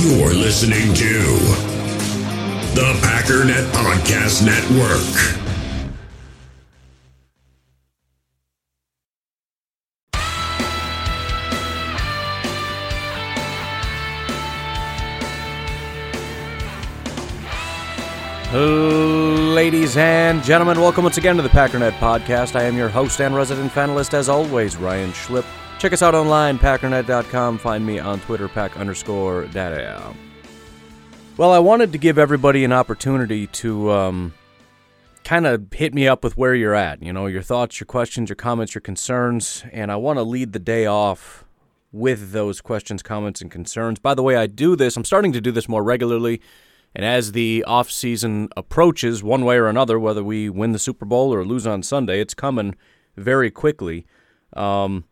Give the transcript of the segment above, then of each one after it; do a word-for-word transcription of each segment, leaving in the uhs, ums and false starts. You're listening to the Packernet Podcast Network. Ladies and gentlemen, welcome once again to the Packernet Podcast. I am your host and resident panelist, as always, Ryan Schlip. Check us out online, packernet dot com. Find me on Twitter, pack underscore data. Well, I wanted to give everybody an opportunity to um, kind of hit me up with where you're at. You know, your thoughts, your questions, your comments, your concerns. And I want to lead the day off with those questions, comments, and concerns. By the way, I do this. I'm starting to do this more regularly. And as the off-season approaches, one way or another, whether we win the Super Bowl or lose on Sunday, it's coming very quickly. Um,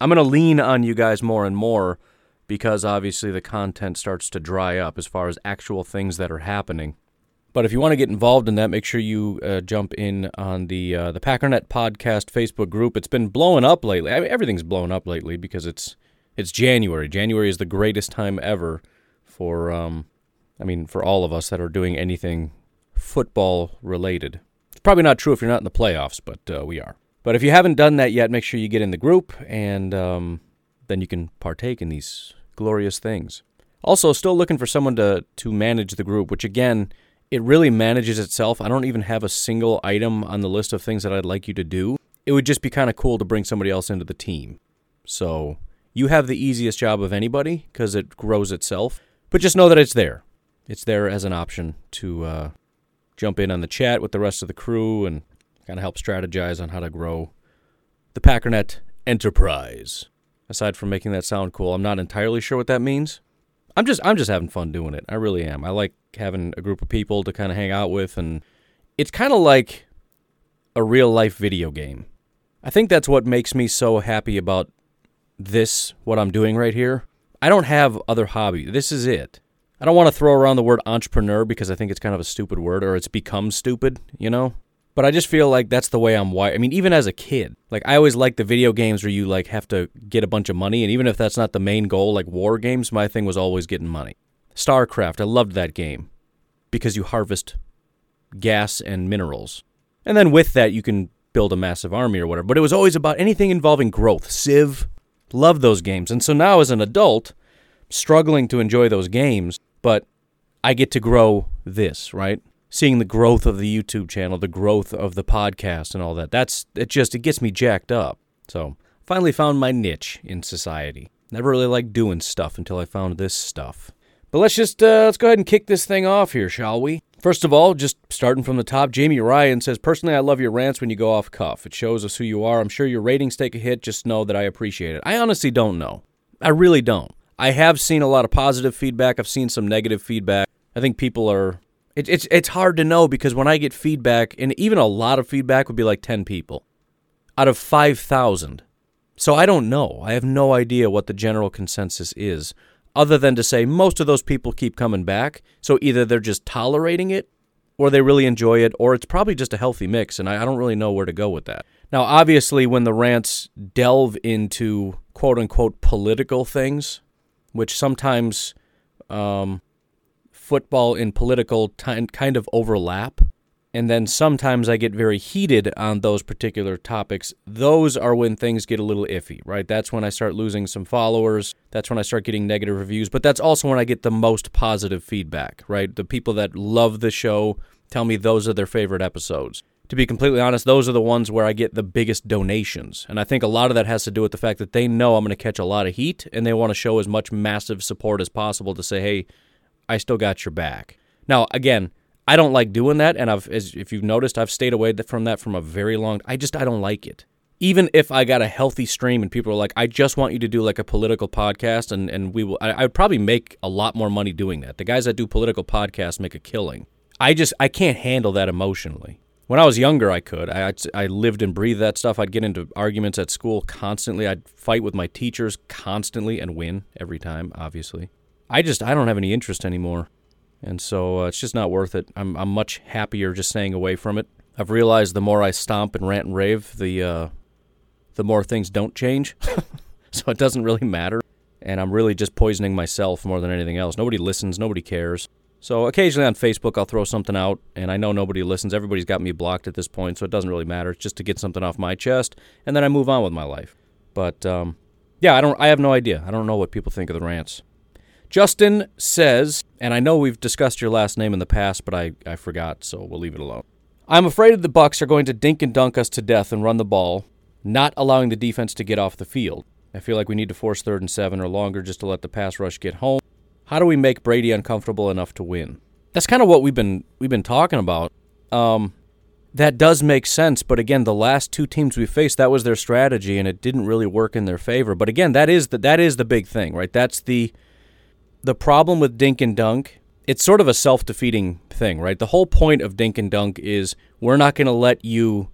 I'm going to lean on you guys more and more because, obviously, the content starts to dry up as far as actual things that are happening. But if you want to get involved in that, make sure you uh, jump in on the uh, the Packernet Podcast Facebook group. It's been blowing up lately. I mean, everything's blown up lately because it's it's January. January is the greatest time ever for... Um, I mean, for all of us that are doing anything football-related. It's probably not true if you're not in the playoffs, but uh, we are. But if you haven't done that yet, make sure you get in the group, and um, then you can partake in these glorious things. Also, still looking for someone to, to manage the group, which, again, it really manages itself. I don't even have a single item on the list of things that I'd like you to do. It would just be kind of cool to bring somebody else into the team. So you have the easiest job of anybody because it grows itself, but just know that it's there. It's there as an option to uh, jump in on the chat with the rest of the crew and kind of help strategize on how to grow the Packernet enterprise. Aside from making that sound cool, I'm not entirely sure what that means. I'm just I'm just having fun doing it. I really am. I like having a group of people to kind of hang out with, and it's kind of like a real-life video game. I think that's what makes me so happy about this, what I'm doing right here. I don't have other hobbies. This is it. I don't want to throw around the word entrepreneur because I think it's kind of a stupid word, or it's become stupid, you know? But I just feel like that's the way I'm wired. I mean, even as a kid, like I always liked the video games where you like have to get a bunch of money. And even if that's not the main goal, like war games, my thing was always getting money. StarCraft, I loved that game because you harvest gas and minerals. And then with that, you can build a massive army or whatever. But it was always about anything involving growth. Civ, loved those games. And so now as an adult, struggling to enjoy those games, but I get to grow this, right? Seeing the growth of the YouTube channel, the growth of the podcast and all that. That's, it just, it gets me jacked up. So finally found my niche in society. Never really liked doing stuff until I found this stuff. But let's just, uh, let's go ahead and kick this thing off here, shall we? First of all, just starting from the top, Jamie Ryan says, personally, I love your rants when you go off cuff. It shows us who you are. I'm sure your ratings take a hit. Just know that I appreciate it. I honestly don't know. I really don't. I have seen a lot of positive feedback. I've seen some negative feedback. I think people are... It, it's it's hard to know because when I get feedback, and even a lot of feedback would be like ten people out of five thousand. So I don't know. I have no idea what the general consensus is other than to say most of those people keep coming back. So either they're just tolerating it or they really enjoy it, or it's probably just a healthy mix, and I, I don't really know where to go with that. Now, obviously, when the rants delve into quote-unquote political things... which sometimes um, football and political t- kind of overlap. And then sometimes I get very heated on those particular topics. Those are when things get a little iffy, right? That's when I start losing some followers. That's when I start getting negative reviews. But that's also when I get the most positive feedback, right? The people that love the show tell me those are their favorite episodes. To be completely honest, those are the ones where I get the biggest donations. And I think a lot of that has to do with the fact that they know I'm going to catch a lot of heat and they want to show as much massive support as possible to say, hey, I still got your back. Now, again, I don't like doing that. And I've, as if you've noticed, I've stayed away from that from a very long time. I just, I don't like it. Even if I got a healthy stream and people are like, I just want you to do like a political podcast and, and we will, I, I would probably make a lot more money doing that. The guys that do political podcasts make a killing. I just, I can't handle that emotionally. When I was younger, I could. I, I lived and breathed that stuff. I'd get into arguments at school constantly. I'd fight with my teachers constantly and win every time, obviously. I just, I don't have any interest anymore. And so uh, it's just not worth it. I'm I'm much happier just staying away from it. I've realized the more I stomp and rant and rave, the, uh, the more things don't change. So it doesn't really matter. and I'm really just poisoning myself more than anything else. Nobody listens. Nobody cares. So occasionally on Facebook, I'll throw something out, and I know nobody listens. Everybody's got me blocked at this point, so it doesn't really matter. It's just to get something off my chest, and then I move on with my life. But, um, yeah, I don't. I have no idea. I don't know what people think of the rants. Justin says, and I know we've discussed your last name in the past, but I, I forgot, so we'll leave it alone. I'm afraid the Bucs are going to dink and dunk us to death and run the ball, not allowing the defense to get off the field. I feel like we need to force third and seven or longer just to let the pass rush get home. How do we make Brady uncomfortable enough to win? That's kind of what we've been we've been talking about. Um, that does make sense, but again, the last two teams we faced, that was their strategy, and it didn't really work in their favor. But again, that is the, that is the big thing, right? That's the the problem with dink and dunk. It's sort of a self-defeating thing, right? The whole point of dink and dunk is we're not going to let you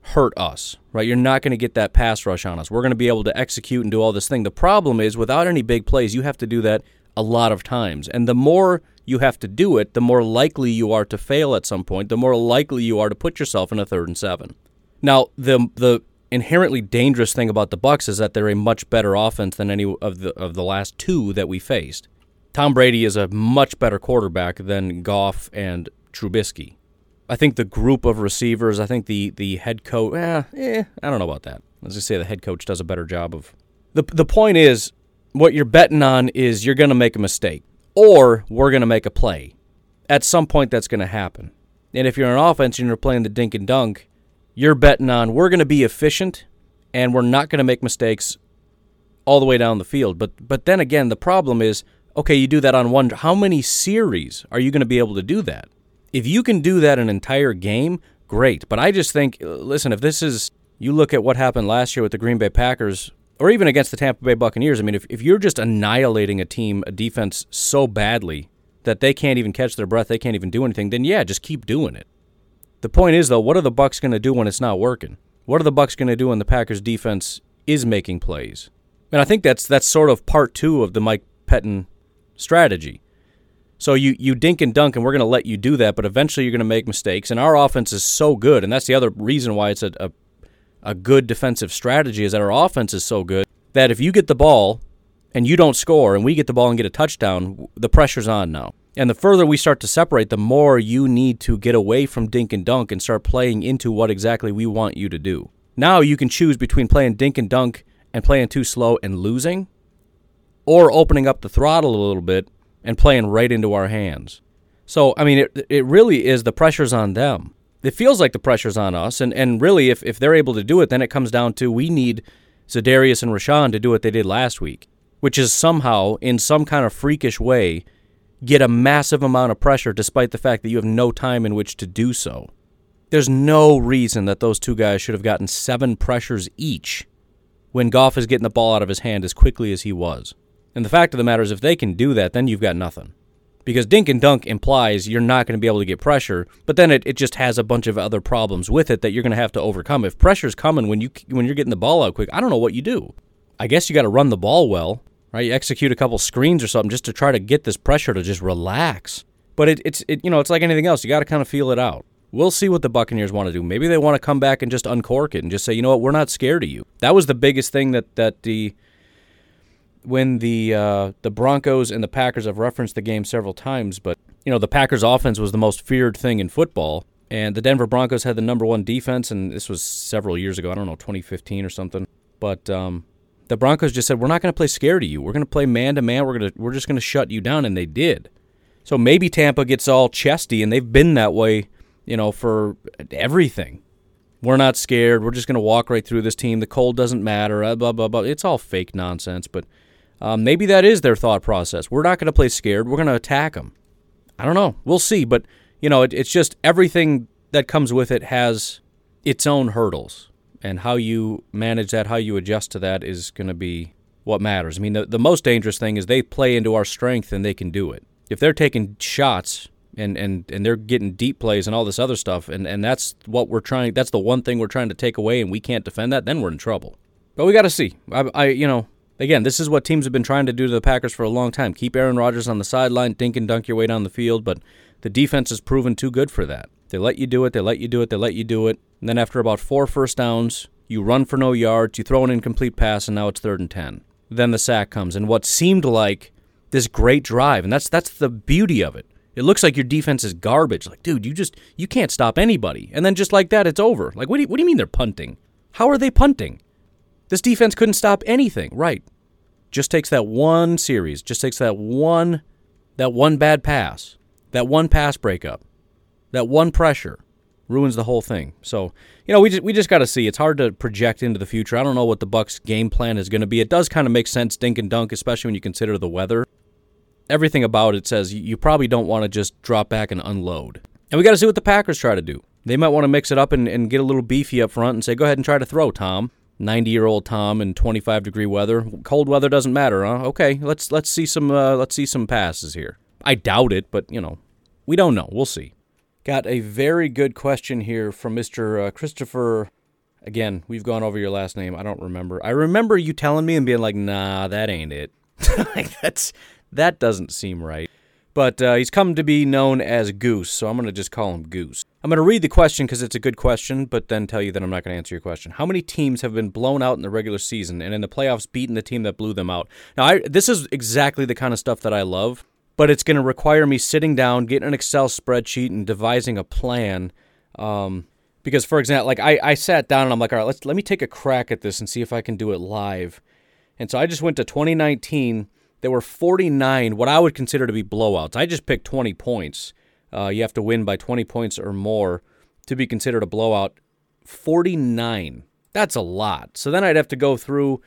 hurt us, right? You're not going to get that pass rush on us. We're going to be able to execute and do all this thing. The problem is, without any big plays, you have to do that a lot of times. And the more you have to do it, the more likely you are to fail at some point, the more likely you are to put yourself in a third and seven. Now, the the inherently dangerous thing about the Bucs is that they're a much better offense than any of the of the last two that we faced. Tom Brady is a much better quarterback than Goff and Trubisky. I think the group of receivers, I think the the head coach, eh, eh, I don't know about that. Let's just say the head coach does a better job of... The, the point is, what you're betting on is you're going to make a mistake, or we're going to make a play. At some point, that's going to happen. And if you're an offense and you're playing the dink and dunk, you're betting on we're going to be efficient, and we're not going to make mistakes all the way down the field. But but then again, the problem is, okay, you do that on one... How many series are you going to be able to do that? If you can do that an entire game, great. But I just think, listen, if this is... You look at what happened last year with the Green Bay Packers, or even against the Tampa Bay Buccaneers. I mean, if, if you're just annihilating a team, a defense, so badly that they can't even catch their breath, they can't even do anything, then yeah, just keep doing it. The point is, though, what are the Bucs going to do when it's not working? What are the Bucs going to do when the Packers' defense is making plays? And I think that's that's sort of part two of the Mike Pettin strategy. So you, you dink and dunk, and we're going to let you do that, but eventually you're going to make mistakes. And our offense is so good, and that's the other reason why it's a, a, a good defensive strategy, is that our offense is so good that if you get the ball and you don't score and we get the ball and get a touchdown, the pressure's on now. And the further we start to separate, the more you need to get away from dink and dunk and start playing into what exactly we want you to do. Now you can choose between playing dink and dunk and playing too slow and losing, or opening up the throttle a little bit and playing right into our hands. So, I mean, it it really is, the pressure's on them. It feels like the pressure's on us, and, and really, if, if they're able to do it, then it comes down to we need Za'Darius and Rashawn to do what they did last week, which is somehow, in some kind of freakish way, get a massive amount of pressure despite the fact that you have no time in which to do so. There's no reason that those two guys should have gotten seven pressures each when Goff is getting the ball out of his hand as quickly as he was. And the fact of the matter is, if they can do that, then you've got nothing. Because dink and dunk implies you're not going to be able to get pressure, but then it, it just has a bunch of other problems with it that you're going to have to overcome. If pressure's coming when, you, when you're getting the ball out quick, I don't know what you do. I guess you got to run the ball well, right? You execute a couple screens or something just to try to get this pressure to just relax. But it, it's it, you know, it's like anything else. You got to kind of feel it out. We'll see what the Buccaneers want to do. Maybe they want to come back and just uncork it and just say, you know what, we're not scared of you. That was the biggest thing that, that the... when the uh, the Broncos and the Packers have referenced the game several times, but, you know, the Packers' offense was the most feared thing in football, and the Denver Broncos had the number one defense, and this was several years ago, I don't know, twenty fifteen or something, but um, the Broncos just said, we're not going to play scared of you. We're going to play man-to-man. We're gonna we're just going to shut you down, and they did. So maybe Tampa gets all chesty, and they've been that way, you know, for everything. We're not scared. We're just going to walk right through this team. The cold doesn't matter, blah, blah, blah. It's all fake nonsense, but... Um, maybe that is their thought process. We're not going to play scared. We're going to attack them. I don't know. We'll see. But, you know, it, it's just everything that comes with it has its own hurdles. And how you manage that, how you adjust to that is going to be what matters. I mean, the, the most dangerous thing is they play into our strength and they can do it. If they're taking shots and, and, and they're getting deep plays and all this other stuff, and, and that's what we're trying, that's the one thing we're trying to take away and we can't defend that, then we're in trouble. But we got to see. I, I, you know... Again, this is what teams have been trying to do to the Packers for a long time. Keep Aaron Rodgers on the sideline, dink and dunk your way down the field, but the defense has proven too good for that. They let you do it, they let you do it, they let you do it, and then after about four first downs, you run for no yards, you throw an incomplete pass, and now it's third and ten. Then the sack comes, and what seemed like this great drive, and that's that's the beauty of it. It looks like your defense is garbage. Like, dude, you just you can't stop anybody. And then just like that, it's over. Like, what do you, what do you mean they're punting? How are they punting? This defense couldn't stop anything, right? Just takes that one series, just takes that one, that one bad pass, that one pass breakup, that one pressure, ruins the whole thing. So, you know, we just we just got to see. It's hard to project into the future. I don't know what the Bucks' game plan is going to be. It does kind of make sense, dink and dunk, especially when you consider the weather. Everything about it says you probably don't want to just drop back and unload. And we got to see what the Packers try to do. They might want to mix it up and, and get a little beefy up front and say, go ahead and try to throw, Tom. ninety-year-old Tom in twenty-five degree weather. Cold weather doesn't matter, huh? Okay, let's let's see some uh, let's see some passes here. I doubt it, but, you know, we don't know. We'll see. Got a very good question here from Mister Uh, Christopher. Again, we've gone over your last name. I don't remember. I remember you telling me and being like, nah, that ain't it. Like, that's... That doesn't seem right. But uh, he's come to be known as Goose, so I'm going to just call him Goose. I'm going to read the question because it's a good question, but then tell you that I'm not going to answer your question. How many teams have been blown out in the regular season and in the playoffs beaten the team that blew them out? Now, I, this is exactly the kind of stuff that I love, but it's going to require me sitting down, getting an Excel spreadsheet, and devising a plan. Um, because, for example, like I, I sat down and I'm like, all right, let's, let me take a crack at this and see if I can do it live. And so I just went to twenty nineteen. There were forty-nine, what I would consider to be blowouts. I just picked twenty points. Uh, you have to win by twenty points or more to be considered a blowout. forty-nine. That's a lot. So then I'd have to go through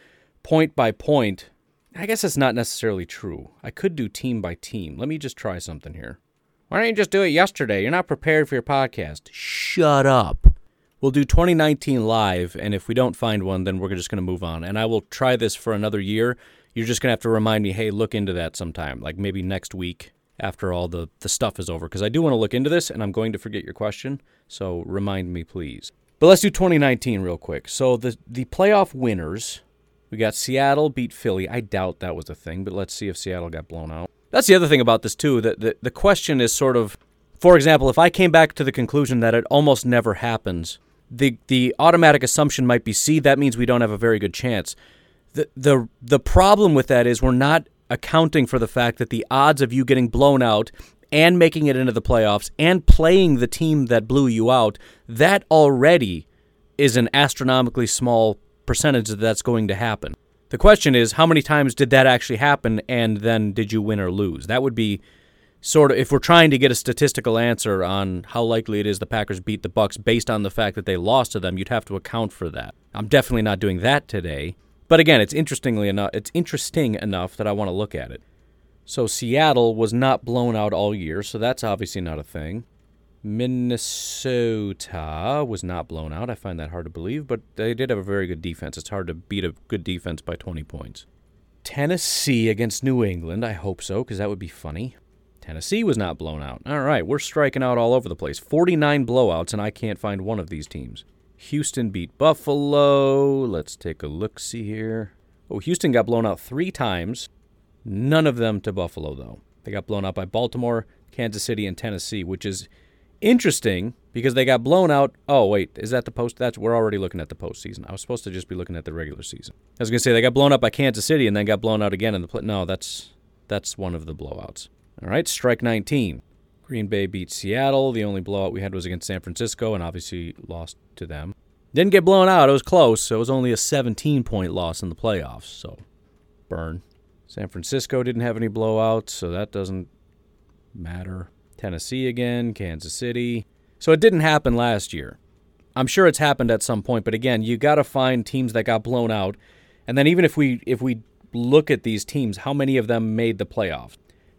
point by point. I guess that's not necessarily true. I could do team by team. Let me just try something here. Why don't you just do it yesterday? You're not prepared for your podcast. Shut up. We'll do twenty nineteen live, and if we don't find one, then we're just going to move on. And I will try this for another year. You're just going to have to remind me, hey, look into that sometime, like maybe next week after all the, the stuff is over, because I do want to look into this, and I'm going to forget your question, so remind me, please. But let's do twenty nineteen real quick. So the, the playoff winners, we got Seattle beat Philly. I doubt that was a thing, but let's see if Seattle got blown out. That's the other thing about this, too, that the, the question is sort of, for example, if I came back to the conclusion that it almost never happens, the the automatic assumption might be, see, that means we don't have a very good chance. The, the the problem with that is we're not accounting for the fact that the odds of you getting blown out and making it into the playoffs and playing the team that blew you out, that already is an astronomically small percentage that that's going to happen. The question is, how many times did that actually happen, and then did you win or lose? That would be sort of, if we're trying to get a statistical answer on how likely it is the Packers beat the Bucks based on the fact that they lost to them, you'd have to account for that. I'm definitely not doing that today. But again, it's interestingly enough, it's interesting enough that I want to look at it. So Seattle was not blown out all year, so that's obviously not a thing. Minnesota was not blown out. I find that hard to believe, but they did have a very good defense. It's hard to beat a good defense by twenty points. Tennessee against New England. I hope so, because that would be funny. Tennessee was not blown out. All right, we're striking out all over the place. forty-nine blowouts, and I can't find one of these teams. Houston beat Buffalo. Let's take a look-see here. Oh, Houston got blown out three times. None of them to Buffalo, though. They got blown out by Baltimore, Kansas City, and Tennessee, which is interesting because they got blown out. Oh, wait, is that the post? That's, we're already looking at the postseason. I was supposed to just be looking at the regular season. I was going to say they got blown out by Kansas City and then got blown out again in the play. No, that's that's one of the blowouts. All right, strike nineteen. Green Bay beat Seattle. The only blowout we had was against San Francisco and obviously lost to them. Didn't get blown out. It was close. So it was only a seventeen-point loss in the playoffs. So, burn. San Francisco didn't have any blowouts, so that doesn't matter. Tennessee again, Kansas City. So it didn't happen last year. I'm sure it's happened at some point, but again, you got to find teams that got blown out. And then even if we if we look at these teams, how many of them made the playoffs?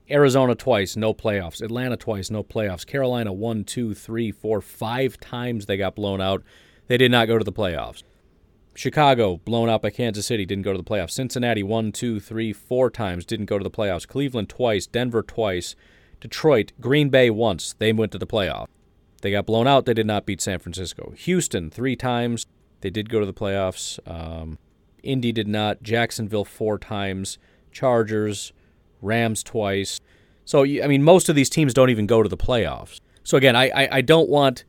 Arizona twice, no playoffs. Atlanta twice, no playoffs. Carolina one, two, three, four, five times they got blown out. They did not go to the playoffs. Chicago, blown out by Kansas City, didn't go to the playoffs. Cincinnati, one, two, three, four times, didn't go to the playoffs. Cleveland twice, Denver twice, Detroit, Green Bay once. They went to the playoffs. They got blown out. They did not beat San Francisco. Houston, three times. They did go to the playoffs. Um, Indy did not. Jacksonville, four times. Chargers, Rams twice. So, I mean, most of these teams don't even go to the playoffs. So, again, I, I, I don't want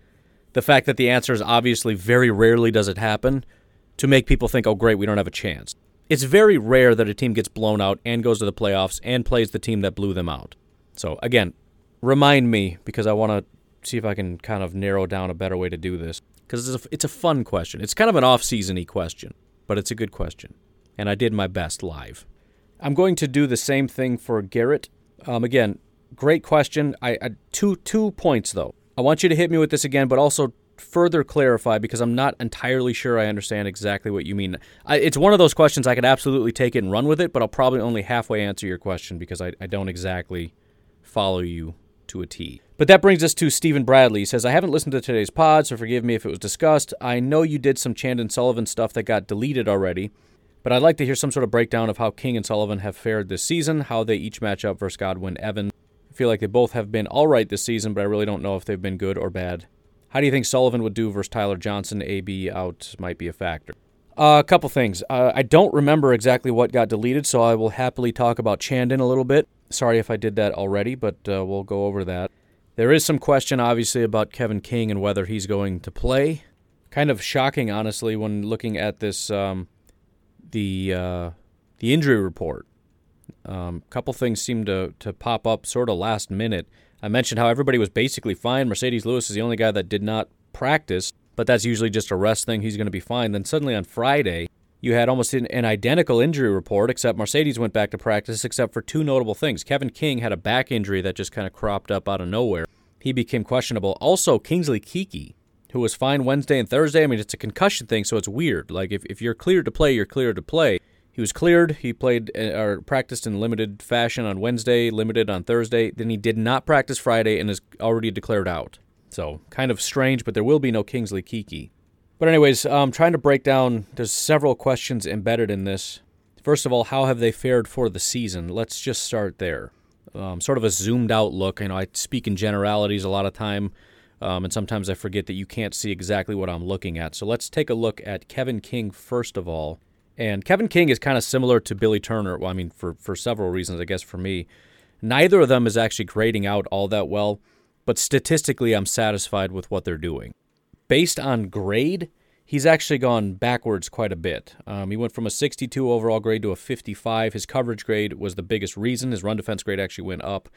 the fact that the answer is obviously very rarely does it happen to make people think, oh, great, we don't have a chance. it's very rare that a team gets blown out and goes to the playoffs and plays the team that blew them out. So, again, remind me, because I want to see if I can kind of narrow down a better way to do this, because it's a, it's a fun question. It's kind of an off-season-y question, but it's a good question, and I did my best live. I'm going to do the same thing for Garrett. Um, again, great question. I, I two two points, though. I want you to hit me with this again, but also further clarify, because I'm not entirely sure I understand exactly what you mean. I, it's one of those questions I could absolutely take it and run with it, but I'll probably only halfway answer your question because I, I don't exactly follow you to a T. But that brings us to Stephen Bradley. He says, I haven't listened to today's pod, so forgive me if it was discussed. I know you did some Chandon Sullivan stuff that got deleted already, but I'd like to hear some sort of breakdown of how King and Sullivan have fared this season, how they each match up versus Godwin, Evans. I feel like they both have been all right this season, but I really don't know if they've been good or bad. How do you think Sullivan would do versus Tyler Johnson? A B out might be a factor. Uh, a couple things. Uh, I don't remember exactly what got deleted, so I will happily talk about Chandon a little bit. Sorry if I did that already, but uh, we'll go over that. There is some question, obviously, about Kevin King and whether he's going to play. Kind of shocking, honestly, when looking at this, um, the uh, the injury report. A um, couple things seem to, to pop up sort of last minute. I mentioned how everybody was basically fine. Mercedes Lewis is the only guy that did not practice, but that's usually just a rest thing. He's going to be fine. Then suddenly on Friday, you had almost an, an identical injury report, except Mercedes went back to practice, except for two notable things. Kevin King had a back injury that just kind of cropped up out of nowhere. He became questionable. Also, Kingsley Kiki, who was fine Wednesday and Thursday. I mean, it's a concussion thing, so it's weird. Like, if, if you're cleared to play, you're cleared to play. He was cleared. He played or practiced in limited fashion on Wednesday, limited on Thursday. Then he did not practice Friday and is already declared out. So kind of strange, but there will be no Kingsley Kiki. But anyways, I'm trying to break down. There's several questions embedded in this. First of all, how have they fared for the season? Let's just start there. Um, sort of a zoomed out look. You know, I speak in generalities a lot of time, um, and sometimes I forget that you can't see exactly what I'm looking at. So let's take a look at Kevin King first of all. And Kevin King is kind of similar to Billy Turner, well, I mean, for, for several reasons, I guess, for me. Neither of them is actually grading out all that well, but statistically, I'm satisfied with what they're doing. Based on grade, he's actually gone backwards quite a bit. Um, he went from a sixty-two overall grade to a fifty-five. His coverage grade was the biggest reason. His run defense grade actually went up,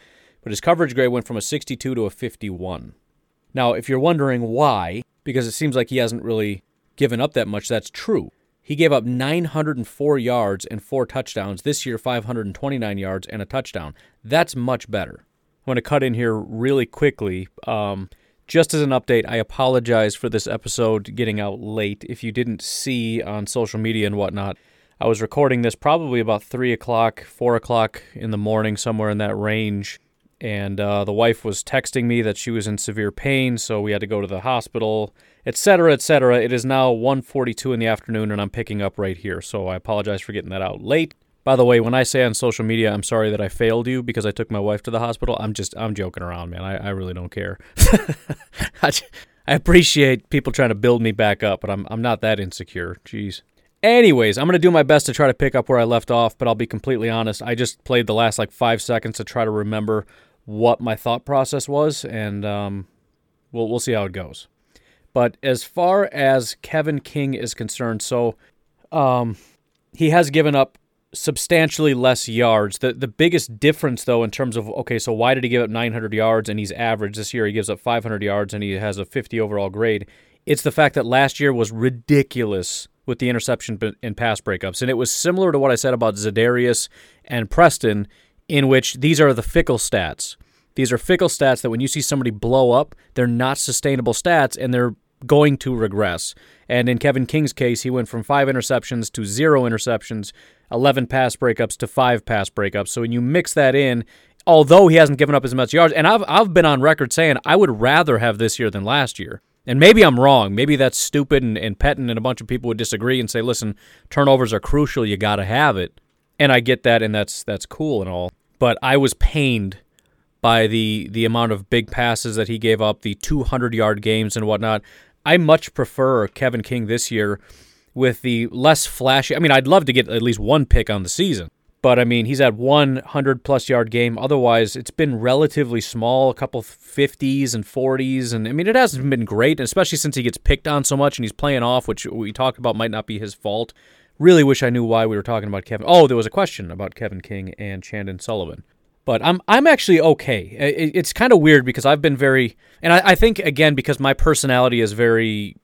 but his coverage grade went from a sixty-two to a fifty-one. Now, if you're wondering why, because it seems like he hasn't really given up that much, that's true. He gave up nine hundred four yards and four touchdowns. This year, five hundred twenty-nine yards and a touchdown. That's much better. I'm going to cut in here really quickly. Um, just as an update, I apologize for this episode getting out late. If you didn't see on social media and whatnot, I was recording this probably about three o'clock, four o'clock in the morning, somewhere in that range. And uh, the wife was texting me that she was in severe pain, so we had to go to the hospital, et cetera, et cetera. It is now one forty-two in the afternoon, and I'm picking up right here, so I apologize for getting that out late. By the way, when I say on social media, I'm sorry that I failed you because I took my wife to the hospital, I'm just, I'm joking around, man. I, I really don't care. I, I appreciate people trying to build me back up, but I'm, I'm not that insecure. Jeez. Anyways, I'm going to do my best to try to pick up where I left off, but I'll be completely honest. I just played the last, like, five seconds to try to remember what my thought process was, and um, we'll we'll see how it goes. But as far as Kevin King is concerned, so um, he has given up substantially less yards. The the biggest difference, though, in terms of, okay, so why did he give up nine hundred yards and he's average? This year he gives up five hundred yards and he has a fifty overall grade. It's the fact that last year was ridiculous with the interception and pass breakups, and it was similar to what I said about Za'Darius and Preston, in which these are the fickle stats. These are fickle stats that when you see somebody blow up, they're not sustainable stats, and they're going to regress. And in Kevin King's case, he went from five interceptions to zero interceptions, eleven pass breakups to five pass breakups. So when you mix that in, although he hasn't given up as much yards, and I've I've been on record saying I would rather have this year than last year. And maybe I'm wrong. Maybe that's stupid, and, and Petten and a bunch of people would disagree and say, listen, turnovers are crucial. You got to have it. And I get that, and that's that's cool and all. But I was pained by the the amount of big passes that he gave up, the two hundred-yard games and whatnot. I much prefer Kevin King this year with the less flashy. I mean, I'd love to get at least one pick on the season. But, I mean, he's had one hundred-plus-yard game. Otherwise, it's been relatively small, a couple fifties and forties. And, I mean, it hasn't been great, especially since he gets picked on so much and he's playing off, which we talked about might not be his fault. Really wish I knew why we were talking about Kevin. Oh, there was a question about Kevin King and Chandon Sullivan. But I'm I'm actually okay. It, it's kind of weird because I've been very... And I, I think, again, because my personality is very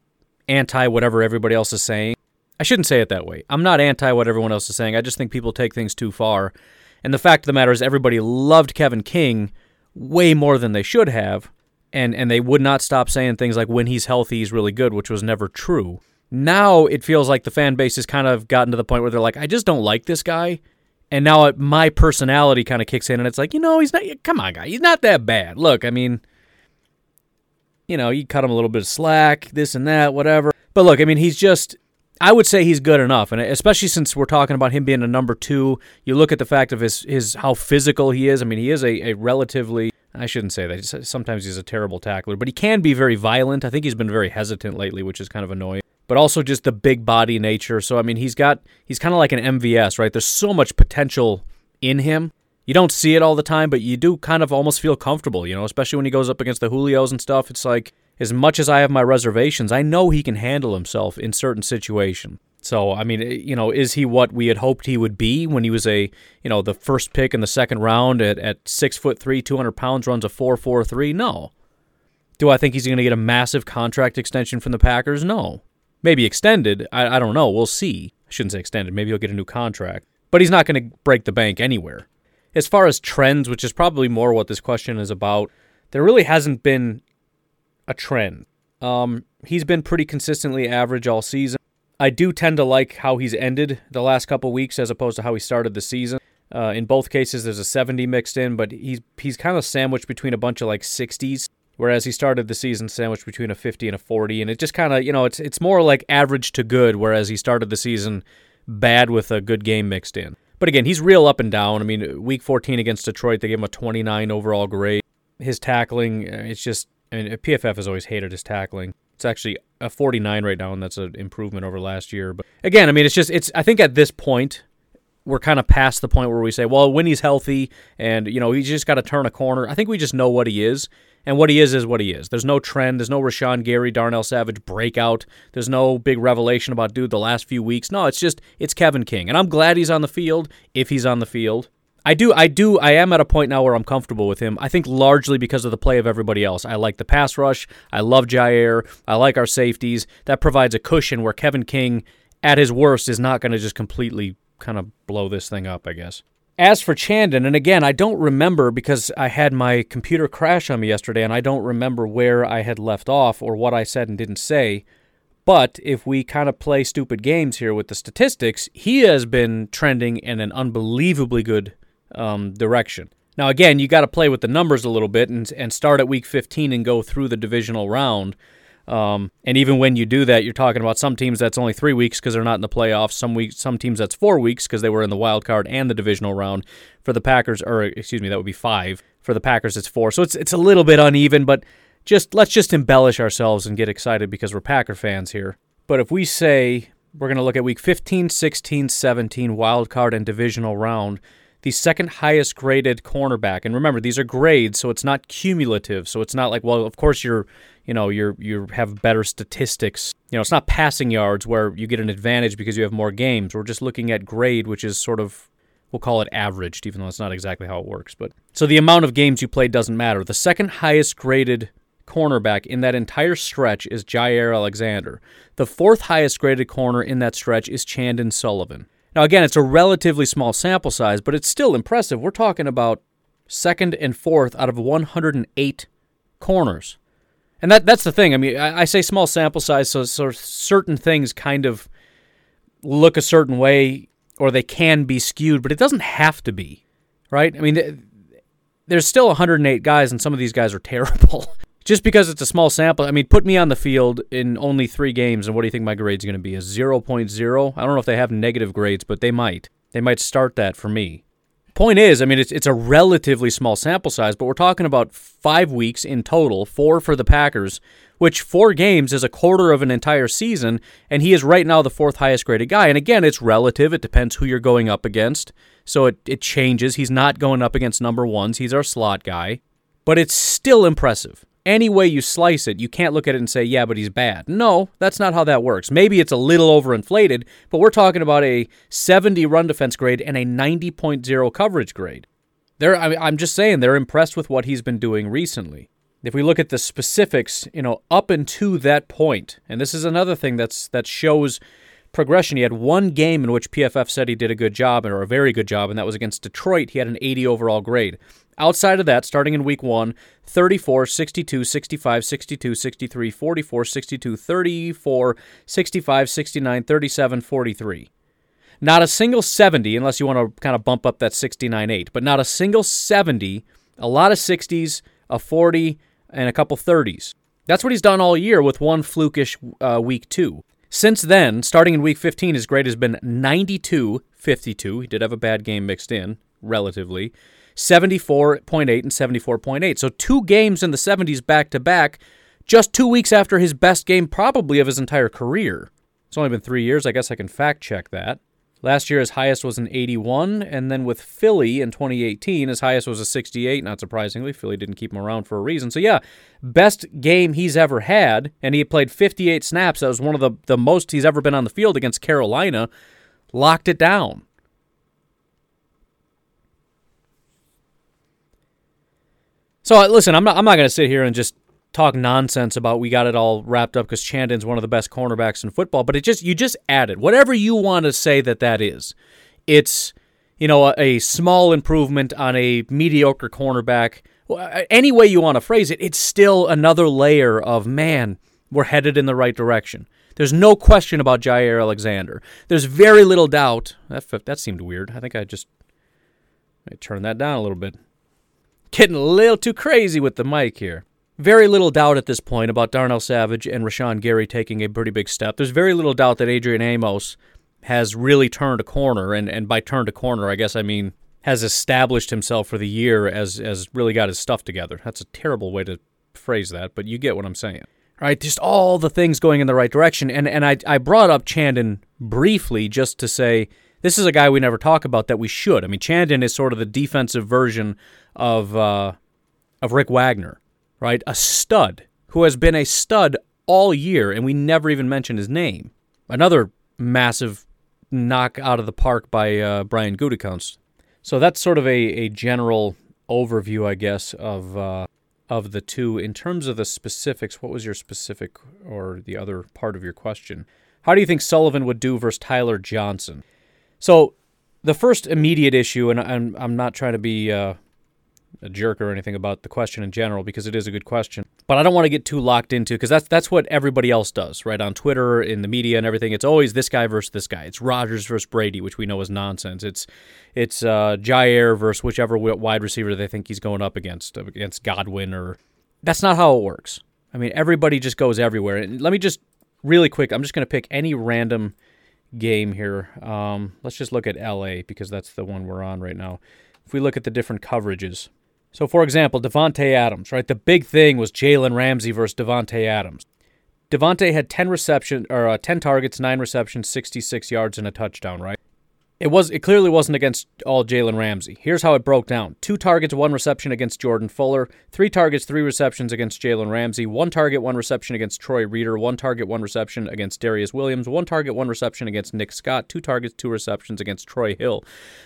anti-whatever everybody else is saying. I shouldn't say it that way. I'm not anti-what everyone else is saying. I just think people take things too far. And the fact of the matter is everybody loved Kevin King way more than they should have. And, and they would not stop saying things like, when he's healthy, he's really good, which was never true. Now it feels like the fan base has kind of gotten to the point where they're like, I just don't like this guy. And now it, my personality kind of kicks in, and it's like, you know, he's not, come on, guy, he's not that bad. Look, I mean, you know, you cut him a little bit of slack, this and that, whatever. But look, I mean, he's just, I would say he's good enough, and especially since we're talking about him being a number two, you look at the fact of his, his how physical he is. I mean, he is a, a relatively, I shouldn't say that, sometimes he's a terrible tackler, but he can be very violent. I think he's been very hesitant lately, which is kind of annoying. But also just the big body nature. So, I mean, he's got, he's kind of like an M V S, right? There's so much potential in him. You don't see it all the time, but you do kind of almost feel comfortable, you know, especially when he goes up against the Julios and stuff. It's like, as much as I have my reservations, I know he can handle himself in certain situations. So, I mean, you know, is he what we had hoped he would be when he was a, you know, the first pick in the second round at, at six foot three, two hundred pounds, runs a four four three? No. Do I think he's going to get a massive contract extension from the Packers? No. Maybe extended. I, I don't know. We'll see. I shouldn't say extended. Maybe he'll get a new contract. But he's not going to break the bank anywhere. As far as trends, which is probably more what this question is about, there really hasn't been a trend. Um, he's been pretty consistently average all season. I do tend to like how he's ended the last couple weeks as opposed to how he started the season. Uh, in both cases, there's a seventy mixed in, but he's he's kind of sandwiched between a bunch of like sixties. Whereas he started the season sandwiched between a fifty and a forty, and it just kind of, you know, it's it's more like average to good, whereas he started the season bad with a good game mixed in. But again, he's real up and down. I mean, week fourteen against Detroit, they gave him a twenty-nine overall grade. His tackling, it's just, I mean, P F F has always hated his tackling. It's actually a forty-nine right now, and that's an improvement over last year. But again, I mean, it's just, it's. I think at this point, we're kind of past the point where we say, well, when he's healthy and, you know, he's just got to turn a corner. I think we just know what he is. And what he is is what he is. There's no trend. There's no Rashawn Gary, Darnell Savage breakout. There's no big revelation about, dude, the last few weeks. No, it's just, it's Kevin King. And I'm glad he's on the field, if he's on the field. I do, I do, I am at a point now where I'm comfortable with him. I think largely because of the play of everybody else. I like the pass rush. I love Jaire. I like our safeties. That provides a cushion where Kevin King, at his worst, is not going to just completely kind of blow this thing up, I guess. As for Chandon, and again, I don't remember because I had my computer crash on me yesterday, and I don't remember where I had left off or what I said and didn't say, but if we kind of play stupid games here with the statistics, he has been trending in an unbelievably good um, direction. Now, again, you got to play with the numbers a little bit and, and start at week fifteen and go through the divisional round. Um, and even when you do that, you're talking about some teams that's only three weeks because they're not in the playoffs. Some weeks, some teams that's four weeks because they were in the wild card and the divisional round. For the Packers, or excuse me, that would be five. For the Packers, it's four. So it's it's a little bit uneven, but just let's just embellish ourselves and get excited because we're Packer fans here. But if we say we're going to look at week fifteen, sixteen, seventeen, wild card and divisional round, the second highest graded cornerback. And remember, these are grades, so it's not cumulative. So it's not like, well, of course you're, you know, you're you have better statistics. You know, it's not passing yards where you get an advantage because you have more games. We're just looking at grade, which is sort of, we'll call it averaged, even though it's not exactly how it works. But so the amount of games you play doesn't matter. The second highest graded cornerback in that entire stretch is Jaire Alexander. The fourth highest graded corner in that stretch is Chandon Sullivan. Now, again, it's a relatively small sample size, but it's still impressive. We're talking about second and fourth out of one hundred eight corners. And that that's the thing. I mean, I, I say small sample size, so, so certain things kind of look a certain way, or they can be skewed, but it doesn't have to be, right? I mean, th- there's still one hundred eight guys, and some of these guys are terrible. Just because it's a small sample, I mean, put me on the field in only three games, and what do you think my grade's going to be? A zero point zero? I don't know if they have negative grades, but they might. They might start that for me. Point is, I mean, it's it's a relatively small sample size, but we're talking about five weeks in total, four for the Packers, which four games is a quarter of an entire season, and he is right now the fourth highest graded guy. And again, it's relative. It depends who you're going up against, so it, it changes. He's not going up against number ones. He's our slot guy, but it's still impressive. any way you slice it, you can't look at it and say, yeah, but he's bad. No, that's not how that works. Maybe it's a little overinflated, but we're talking about a seventy run defense grade and a ninety point oh coverage grade. They're, I mean, I'm just saying they're impressed with what he's been doing recently. If we look at the specifics, you know, up until that point, and this is another thing that's that shows progression. He had one game in which P F F said he did a good job, or a very good job, and that was against Detroit. He had an eighty overall grade. Outside of that, starting in week one, thirty-four, sixty-two, sixty-five, sixty-two, sixty-three, forty-four, sixty-two, thirty-four, sixty-five, sixty-nine, thirty-seven, forty-three. Not a single seventy, unless you want to kind of bump up that sixty-nine eight, but not a single seventy, a lot of sixties, a forty, and a couple thirties. That's what he's done all year with one flukish uh, week two. Since then, starting in week fifteen, his grade has been ninety-two fifty-two. He did have a bad game mixed in, relatively. seventy-four point eight and seventy-four point eight. So two games in the seventies back-to-back, just two weeks after his best game probably of his entire career. It's only been three years. I guess I can fact-check that. Last year, his highest was an eighty-one, and then with Philly in twenty eighteen, his highest was a sixty-eight, not surprisingly. Philly didn't keep him around for a reason. So, yeah, best game he's ever had, and he played fifty-eight snaps. That was one of the, the most he's ever been on the field against Carolina. Locked it down. So, listen, I'm not, I'm not going to sit here and just talk nonsense about we got it all wrapped up because Chandon's one of the best cornerbacks in football, but it just you just added whatever you want to say that that is. It's, you know, a, a small improvement on a mediocre cornerback. Any way you want to phrase it, it's still another layer of, man, we're headed in the right direction. There's no question about Jaire Alexander. There's very little doubt. That, that seemed weird. I think I just I turned that down a little bit. Getting a little too crazy with the mic here. Very little doubt at this point about Darnell Savage and Rashawn Gary taking a pretty big step. There's very little doubt that Adrian Amos has really turned a corner, and, and by turned a corner, I guess I mean has established himself for the year as, as really got his stuff together. That's a terrible way to phrase that, but you get what I'm saying. All right, just all the things going in the right direction, and, and I, I brought up Chandon briefly just to say this is a guy we never talk about that we should. I mean, Chandon is sort of the defensive version of uh, of Rick Wagner. Right, a stud who has been a stud all year, and we never even mentioned his name. Another massive knock out of the park by uh, Brian Gutekunst. So that's sort of a, a general overview, I guess, of uh, of the two. In terms of the specifics, what was your specific or the other part of your question? How do you think Sullivan would do versus Tyler Johnson? So the first immediate issue, and I'm I'm not trying to be Uh, a jerk or anything about the question in general, because it is a good question, but I don't want to get too locked into, because that's that's what everybody else does, right? On Twitter, in the media and everything, it's always this guy versus this guy. It's Rodgers versus Brady, which we know is nonsense. It's it's uh, Jaire versus whichever wide receiver they think he's going up against, against Godwin, or that's not how it works. I mean, everybody just goes everywhere. And let me just, really quick, I'm just going to pick any random game here. Um, let's just look at L A, because that's the one we're on right now. If we look at the different coverages. So, for example, Davante Adams, right? The big thing was Jalen Ramsey versus Davante Adams. Davante had ten reception or uh, ten targets, nine receptions, sixty-six yards, and a touchdown, right? It was it clearly wasn't against all Jalen Ramsey. Here's how it broke down. Two targets, one reception against Jordan Fuller. Three targets, three receptions against Jalen Ramsey. One target, one reception against Troy Reader. One target, one reception against Darious Williams. One target, one reception against Nick Scott. Two targets, two receptions against Troy Hill.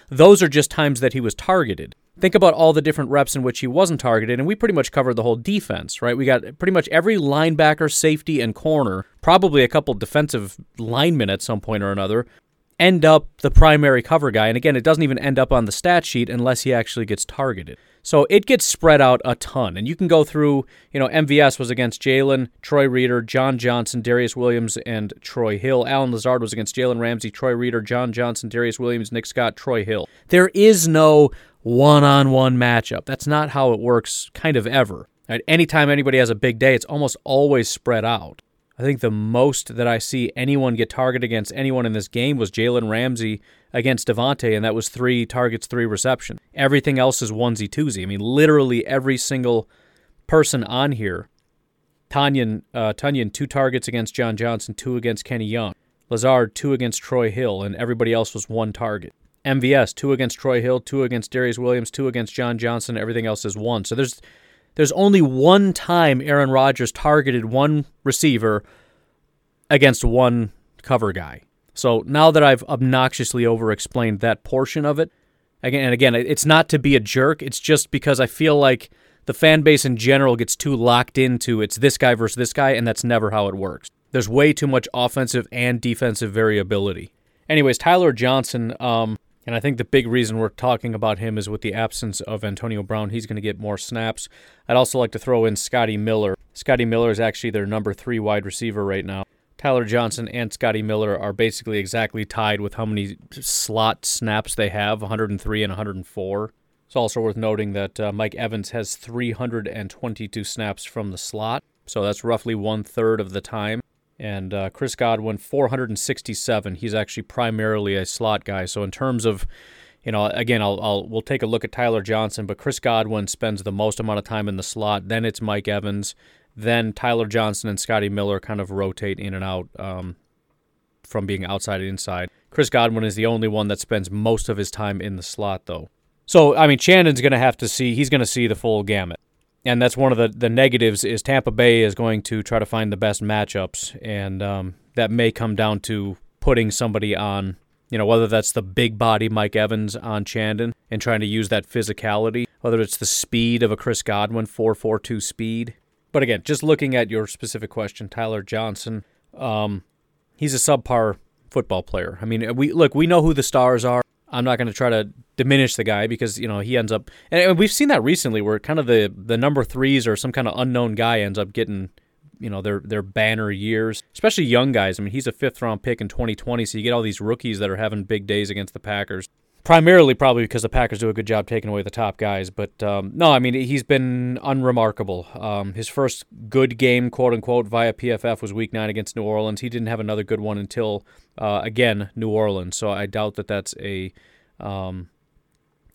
Those are just times that he was targeted. Think about all the different reps in which he wasn't targeted, and we pretty much covered the whole defense, right? We got pretty much every linebacker, safety, and corner, probably a couple defensive linemen at some point or another, end up the primary cover guy. And again, it doesn't even end up on the stat sheet unless he actually gets targeted. So it gets spread out a ton. And you can go through, you know, M V S was against Jalen, Troy Reader, John Johnson, Darious Williams, and Troy Hill. Allen Lazard was against Jalen Ramsey, Troy Reader, John Johnson, Darious Williams, Nick Scott, Troy Hill. There is no one-on-one matchup. That's not how it works kind of ever. At any time anybody has a big day, it's almost always spread out. I think the most that I see anyone get targeted against anyone in this game was Jalen Ramsey against Davante, and that was three targets, three receptions. Everything else is onesie-twosie. I mean, literally every single person on here. Tanyan, uh, Tanyan, two targets against John Johnson, two against Kenny Young. Lazard, two against Troy Hill, and everybody else was one target. M V S, two against Troy Hill, two against Darious Williams, two against John Johnson. Everything else is one. So there's There's only one time Aaron Rodgers targeted one receiver against one cover guy. So now that I've obnoxiously over-explained that portion of it, again, and again, it's not to be a jerk. It's just because I feel like the fan base in general gets too locked into it's this guy versus this guy, and that's never how it works. There's way too much offensive and defensive variability. Anyways, Tyler Johnson, um, and I think the big reason we're talking about him is with the absence of Antonio Brown, he's going to get more snaps. I'd also like to throw in Scotty Miller. Scotty Miller is actually their number three wide receiver right now. Tyler Johnson and Scotty Miller are basically exactly tied with how many slot snaps they have, one hundred three and one hundred four. It's also worth noting that uh, Mike Evans has three hundred twenty-two snaps from the slot, so that's roughly one-third of the time. And uh, Chris Godwin, four hundred sixty-seven. He's actually primarily a slot guy. So in terms of, you know, again, I'll, I'll we'll take a look at Tyler Johnson, but Chris Godwin spends the most amount of time in the slot. Then it's Mike Evans. Then Tyler Johnson and Scotty Miller kind of rotate in and out um, from being outside to inside. Chris Godwin is the only one that spends most of his time in the slot, though. So, I mean, Chandon's going to have to see, he's going to see the full gamut. And that's one of the, the negatives is Tampa Bay is going to try to find the best matchups, and um, that may come down to putting somebody on, you know, whether that's the big body Mike Evans on Chandon and trying to use that physicality, whether it's the speed of a Chris Godwin, four four two speed. But again, just looking at your specific question, Tyler Johnson, um, he's a subpar football player. I mean, we look, we know who the stars are. I'm not going to try to diminish the guy because, you know, he ends up, and we've seen that recently where kind of the, the number threes or some kind of unknown guy ends up getting, you know, their their banner years, especially young guys. I mean, he's a fifth round pick in twenty twenty, so you get all these rookies that are having big days against the Packers, primarily probably because the Packers do a good job taking away the top guys. But um, no, I mean, he's been unremarkable. Um, his first good game, quote unquote, via P F F was week nine against New Orleans. He didn't have another good one until, uh, again, New Orleans. So I doubt that that's a... Um,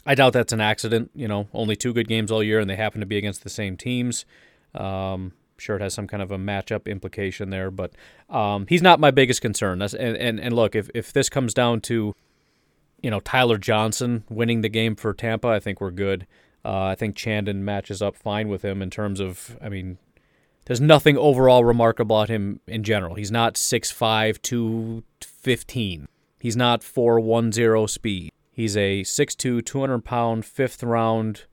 I doubt that's an accident. You know, only two good games all year, and they happen to be against the same teams. Um, sure, it has some kind of a matchup implication there, but um, he's not my biggest concern. That's, and, and and look, if if this comes down to, you know, Tyler Johnson winning the game for Tampa, I think we're good. Uh, I think Chandon matches up fine with him in terms of, I mean, there's nothing overall remarkable about him in general. He's not six five, two fifteen. He's not four ten speed. He's a six two, two hundred pound, fifth round,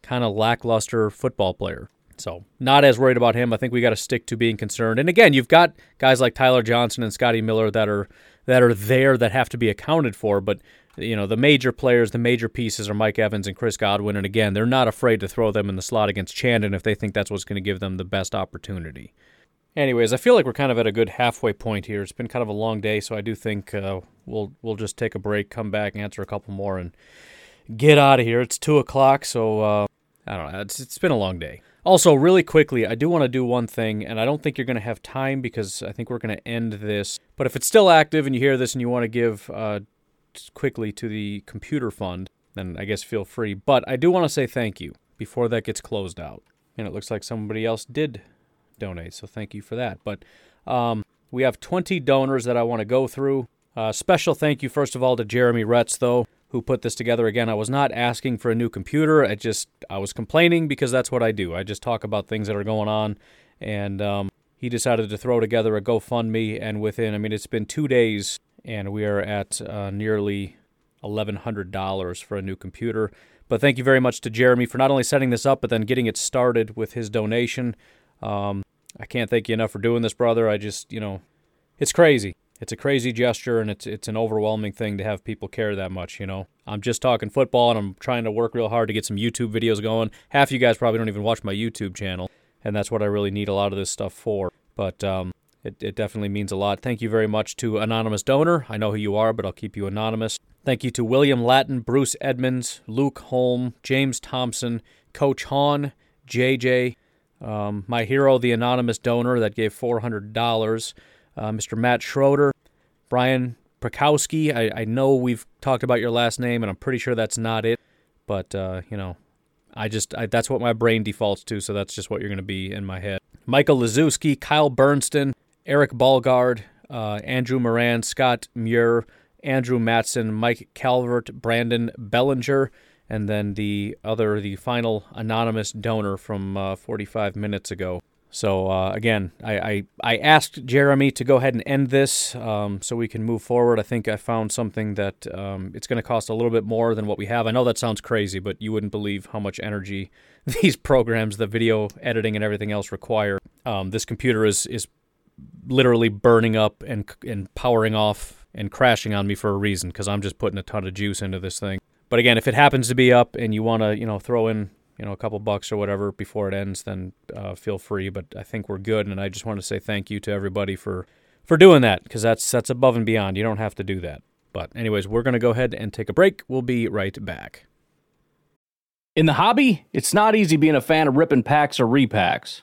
kind of lackluster football player. So not as worried about him. I think we got to stick to being concerned. And again, you've got guys like Tyler Johnson and Scotty Miller that are that are there that have to be accounted for. But you know, the major players, the major pieces are Mike Evans and Chris Godwin. And again, they're not afraid to throw them in the slot against Chandon if they think that's what's going to give them the best opportunity. Anyways, I feel like we're kind of at a good halfway point here. It's been kind of a long day, so I do think uh, we'll we'll just take a break, come back, answer a couple more, and get out of here. It's two o'clock, so uh, I don't know. It's It's been a long day. Also, really quickly, I do want to do one thing, and I don't think you're going to have time because I think we're going to end this. But if it's still active and you hear this and you want to give uh, quickly to the computer fund, then I guess feel free. But I do want to say thank you before that gets closed out. And it looks like somebody else did donate, so thank you for that. But um, we have twenty donors that I want to go through. Uh, special thank you, first of all, to Jeremy Retz, though, who put this together. Again, I was not asking for a new computer. I just I was complaining because that's what I do. I just talk about things that are going on, and um, he decided to throw together a GoFundMe, and within, I mean, it's been two days, and we are at uh, nearly eleven hundred dollars for a new computer. But thank you very much to Jeremy for not only setting this up, but then getting it started with his donation. Um, I can't thank you enough for doing this, brother. I just, you know, it's crazy. It's a crazy gesture, and it's it's an overwhelming thing to have people care that much, you know. I'm just talking football, and I'm trying to work real hard to get some YouTube videos going. Half of you guys probably don't even watch my YouTube channel, and that's what I really need a lot of this stuff for. But um, it, it definitely means a lot. Thank you very much to Anonymous Donor. I know who you are, but I'll keep you anonymous. Thank you to William Latin, Bruce Edmonds, Luke Holm, James Thompson, Coach Hahn, J J, Um, my hero, the anonymous donor that gave four hundred dollars, uh, Mister Matt Schroeder, Brian Prakowski. I, I know we've talked about your last name, and I'm pretty sure that's not it. But, uh, you know, I just I, that's what my brain defaults to, so that's just what you're going to be in my head. Michael Lazewski, Kyle Bernston, Eric Ballgard, uh, Andrew Moran, Scott Muir, Andrew Matson, Mike Calvert, Brandon Bellinger, and then the other, the final anonymous donor from uh, forty-five minutes ago. So, uh, again, I, I, I asked Jeremy to go ahead and end this um, so we can move forward. I think I found something that um, it's going to cost a little bit more than what we have. I know that sounds crazy, but you wouldn't believe how much energy these programs, the video editing and everything else, require. Um, this computer is is literally burning up and and powering off and crashing on me for a reason, because I'm just putting a ton of juice into this thing. But, again, if it happens to be up and you want to, you know, throw in, you know, a couple bucks or whatever before it ends, then uh, feel free. But I think we're good, and I just want to say thank you to everybody for, for doing that, because that's, that's above and beyond. You don't have to do that. But anyways, we're going to go ahead and take a break. We'll be right back. In the hobby, it's not easy being a fan of ripping packs or repacks.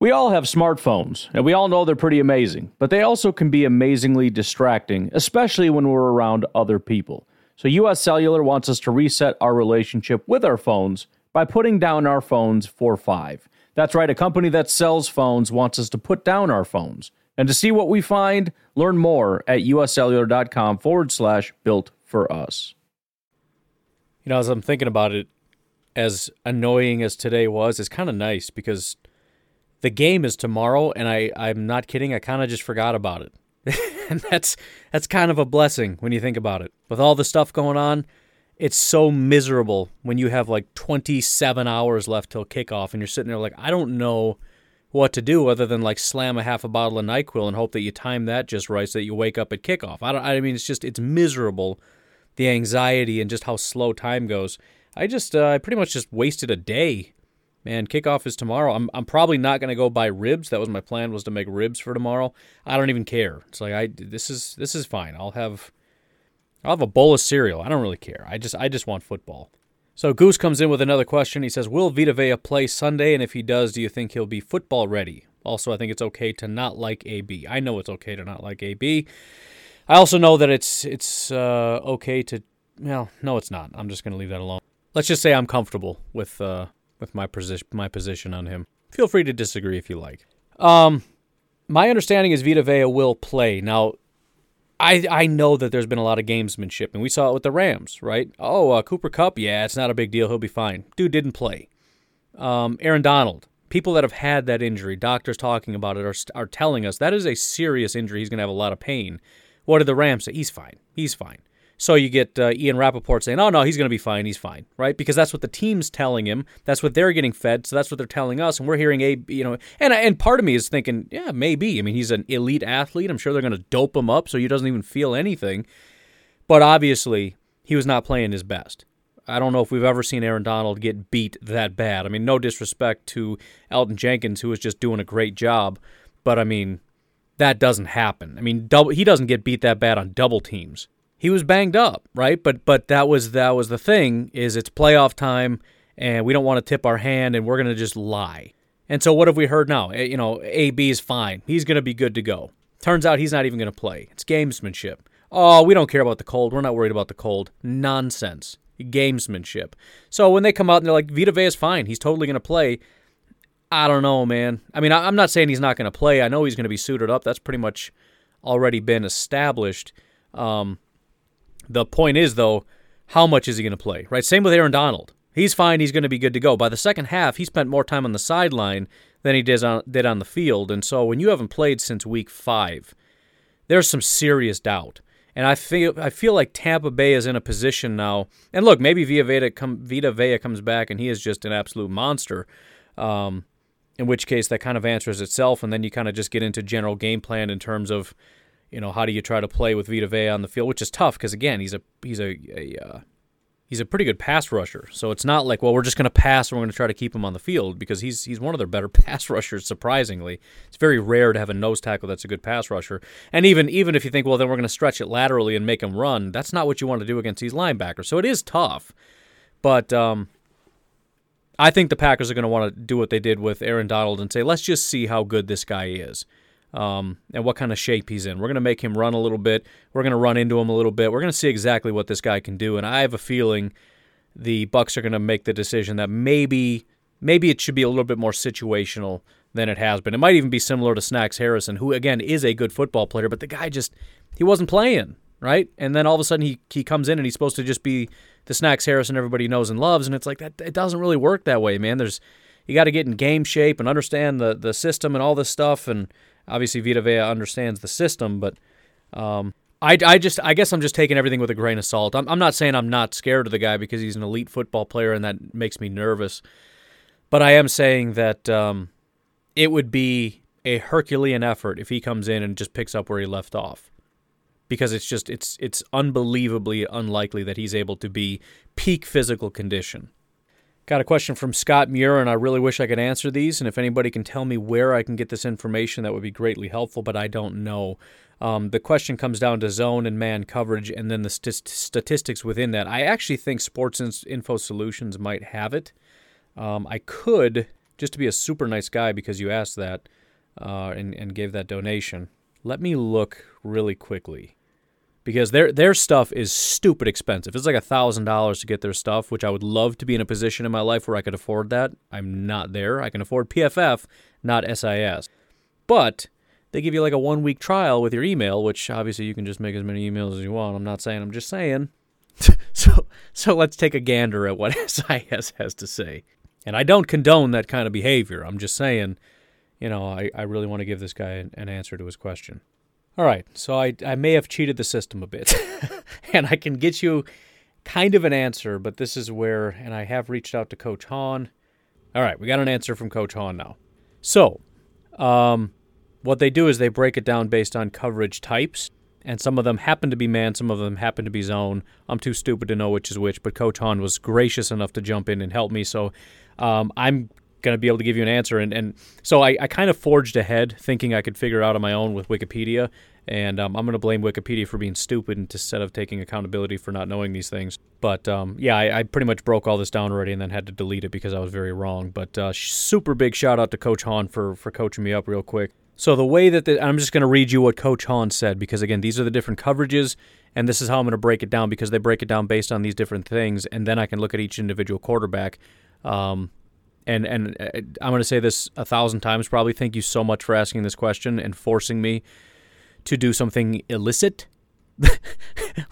We all have smartphones, and we all know they're pretty amazing, but they also can be amazingly distracting, especially when we're around other people. So U S Cellular wants us to reset our relationship with our phones by putting down our phones for five. That's right, a company that sells phones wants us to put down our phones. And to see what we find, learn more at uscellular.com forward slash built for us. You know, as I'm thinking about it, as annoying as today was, it's kind of nice because the game is tomorrow, and I, I'm not kidding, I kind of just forgot about it. And that's that's kind of a blessing when you think about it. With all the stuff going on, it's so miserable when you have like twenty-seven hours left till kickoff and you're sitting there like, I don't know what to do other than like slam a half a bottle of NyQuil and hope that you time that just right so that you wake up at kickoff. I don't, I mean, it's just, it's miserable, the anxiety and just how slow time goes. I just, uh, I pretty much just wasted a day. Man, kickoff is tomorrow. I'm I'm probably not going to go buy ribs. That was my plan, was to make ribs for tomorrow. I don't even care. It's like I this is this is fine. I'll have I'll have a bowl of cereal. I don't really care. I just I just want football. So Goose comes in with another question. He says, "Will Vita Vea play Sunday? And if he does, do you think he'll be football ready?" Also, I think it's okay to not like A B. I know it's okay to not like A B. I also know that it's it's uh, okay to well, no, it's not. I'm just going to leave that alone. Let's just say I'm comfortable with. Uh, with my position my position on him. Feel free to disagree if you like. Um, my understanding is Vita Vea will play. Now, I I know that there's been a lot of gamesmanship, and we saw it with the Rams, right? Oh, uh, Cooper Kupp, yeah, it's not a big deal. He'll be fine. Dude didn't play. Um, Aaron Donald, people that have had that injury, doctors talking about it, are, are telling us that is a serious injury. He's going to have a lot of pain. What did the Rams say? He's fine. He's fine. So you get uh, Ian Rappaport saying, oh, no, he's going to be fine, he's fine, right? Because that's what the team's telling him. That's what they're getting fed, so that's what they're telling us, and we're hearing, a, you know, and and part of me is thinking, yeah, maybe. I mean, he's an elite athlete. I'm sure they're going to dope him up so he doesn't even feel anything. But obviously, he was not playing his best. I don't know if we've ever seen Aaron Donald get beat that bad. I mean, no disrespect to Elgton Jenkins, who was just doing a great job, but, I mean, that doesn't happen. I mean, double, he doesn't get beat that bad on double teams. He was banged up, right? But but that was that was the thing, is it's playoff time, and we don't want to tip our hand, and we're going to just lie. And so what have we heard now? You know, A B is fine. He's going to be good to go. Turns out he's not even going to play. It's gamesmanship. Oh, we don't care about the cold. We're not worried about the cold. Nonsense. Gamesmanship. So when they come out and they're like, Vita Vea is fine. He's totally going to play. I don't know, man. I mean, I'm not saying he's not going to play. I know he's going to be suited up. That's pretty much already been established. Um... The point is, though, how much is he going to play, right? Same with Aaron Donald. He's fine. He's going to be good to go. By the second half, he spent more time on the sideline than he did on, did on the field. And so when you haven't played since week five, there's some serious doubt. And I feel I feel like Tampa Bay is in a position now. And look, maybe Vita Vea, come, Vita Vea comes back and he is just an absolute monster, um, in which case that kind of answers itself. And then you kind of just get into general game plan in terms of, you know, how do you try to play with Vita Vea on the field, which is tough because, again, he's a he's a, a uh, he's a pretty good pass rusher. So it's not like, well, we're just going to pass and we're going to try to keep him on the field, because he's he's one of their better pass rushers, surprisingly. It's very rare to have a nose tackle that's a good pass rusher. And even even if you think, well, then we're going to stretch it laterally and make him run, that's not what you want to do against these linebackers. So it is tough. But um, I think the Packers are going to want to do what they did with Aaron Donald and say, let's just see how good this guy is. Um, and what kind of shape he's in. We're going to make him run a little bit. We're going to run into him a little bit. We're going to see exactly what this guy can do. And I have a feeling the Bucs are going to make the decision that maybe maybe it should be a little bit more situational than it has been. It might even be similar to Snacks Harrison, who, again, is a good football player, but the guy just, he wasn't playing, right? And then all of a sudden he, he comes in and he's supposed to just be the Snacks Harrison everybody knows and loves, and it's like that it doesn't really work that way, man. There's you got to get in game shape and understand the, the system and all this stuff, and obviously, Vita Vea understands the system, but um, I, I just I guess I'm just taking everything with a grain of salt. I'm, I'm not saying I'm not scared of the guy, because he's an elite football player and that makes me nervous, but I am saying that um, it would be a Herculean effort if he comes in and just picks up where he left off, because it's just it's it's unbelievably unlikely that he's able to be peak physical condition. Got a question from Scott Muir, and I really wish I could answer these. And if anybody can tell me where I can get this information, that would be greatly helpful, but I don't know. Um, the question comes down to zone and man coverage and then the st- statistics within that. I actually think Sports Info Solutions might have it. Um, I could, just to be a super nice guy because you asked that uh, and, and gave that donation, let me look really quickly. Because their their stuff is stupid expensive. It's like one thousand dollars to get their stuff, which I would love to be in a position in my life where I could afford that. I'm not there. I can afford P F F, not S I S. But they give you like a one-week trial with your email, which obviously you can just make as many emails as you want. I'm not saying. I'm just saying. so so let's take a gander at what S I S has to say. And I don't condone that kind of behavior. I'm just saying, you know, I, I really want to give this guy an, an answer to his question. All right, so I, I may have cheated the system a bit, and I can get you kind of an answer, but this is where, and I have reached out to Coach Hahn. All right, we got an answer from Coach Hahn now. So um, what they do is they break it down based on coverage types, and some of them happen to be man, some of them happen to be zone. I'm too stupid to know which is which, but Coach Hahn was gracious enough to jump in and help me, so um, I'm going to be able to give you an answer. And, and so I, I kind of forged ahead thinking I could figure out on my own with Wikipedia. And um, I'm going to blame Wikipedia for being stupid instead of taking accountability for not knowing these things. But um, yeah, I, I pretty much broke all this down already and then had to delete it because I was very wrong. But uh, super big shout out to Coach Hahn for, for coaching me up real quick. So the way that the, I'm just going to read you what Coach Hahn said, because, again, these are the different coverages, and this is how I'm going to break it down, because they break it down based on these different things. And then I can look at each individual quarterback. Um And and I'm going to say this a thousand times probably. Thank you so much for asking this question and forcing me to do something illicit,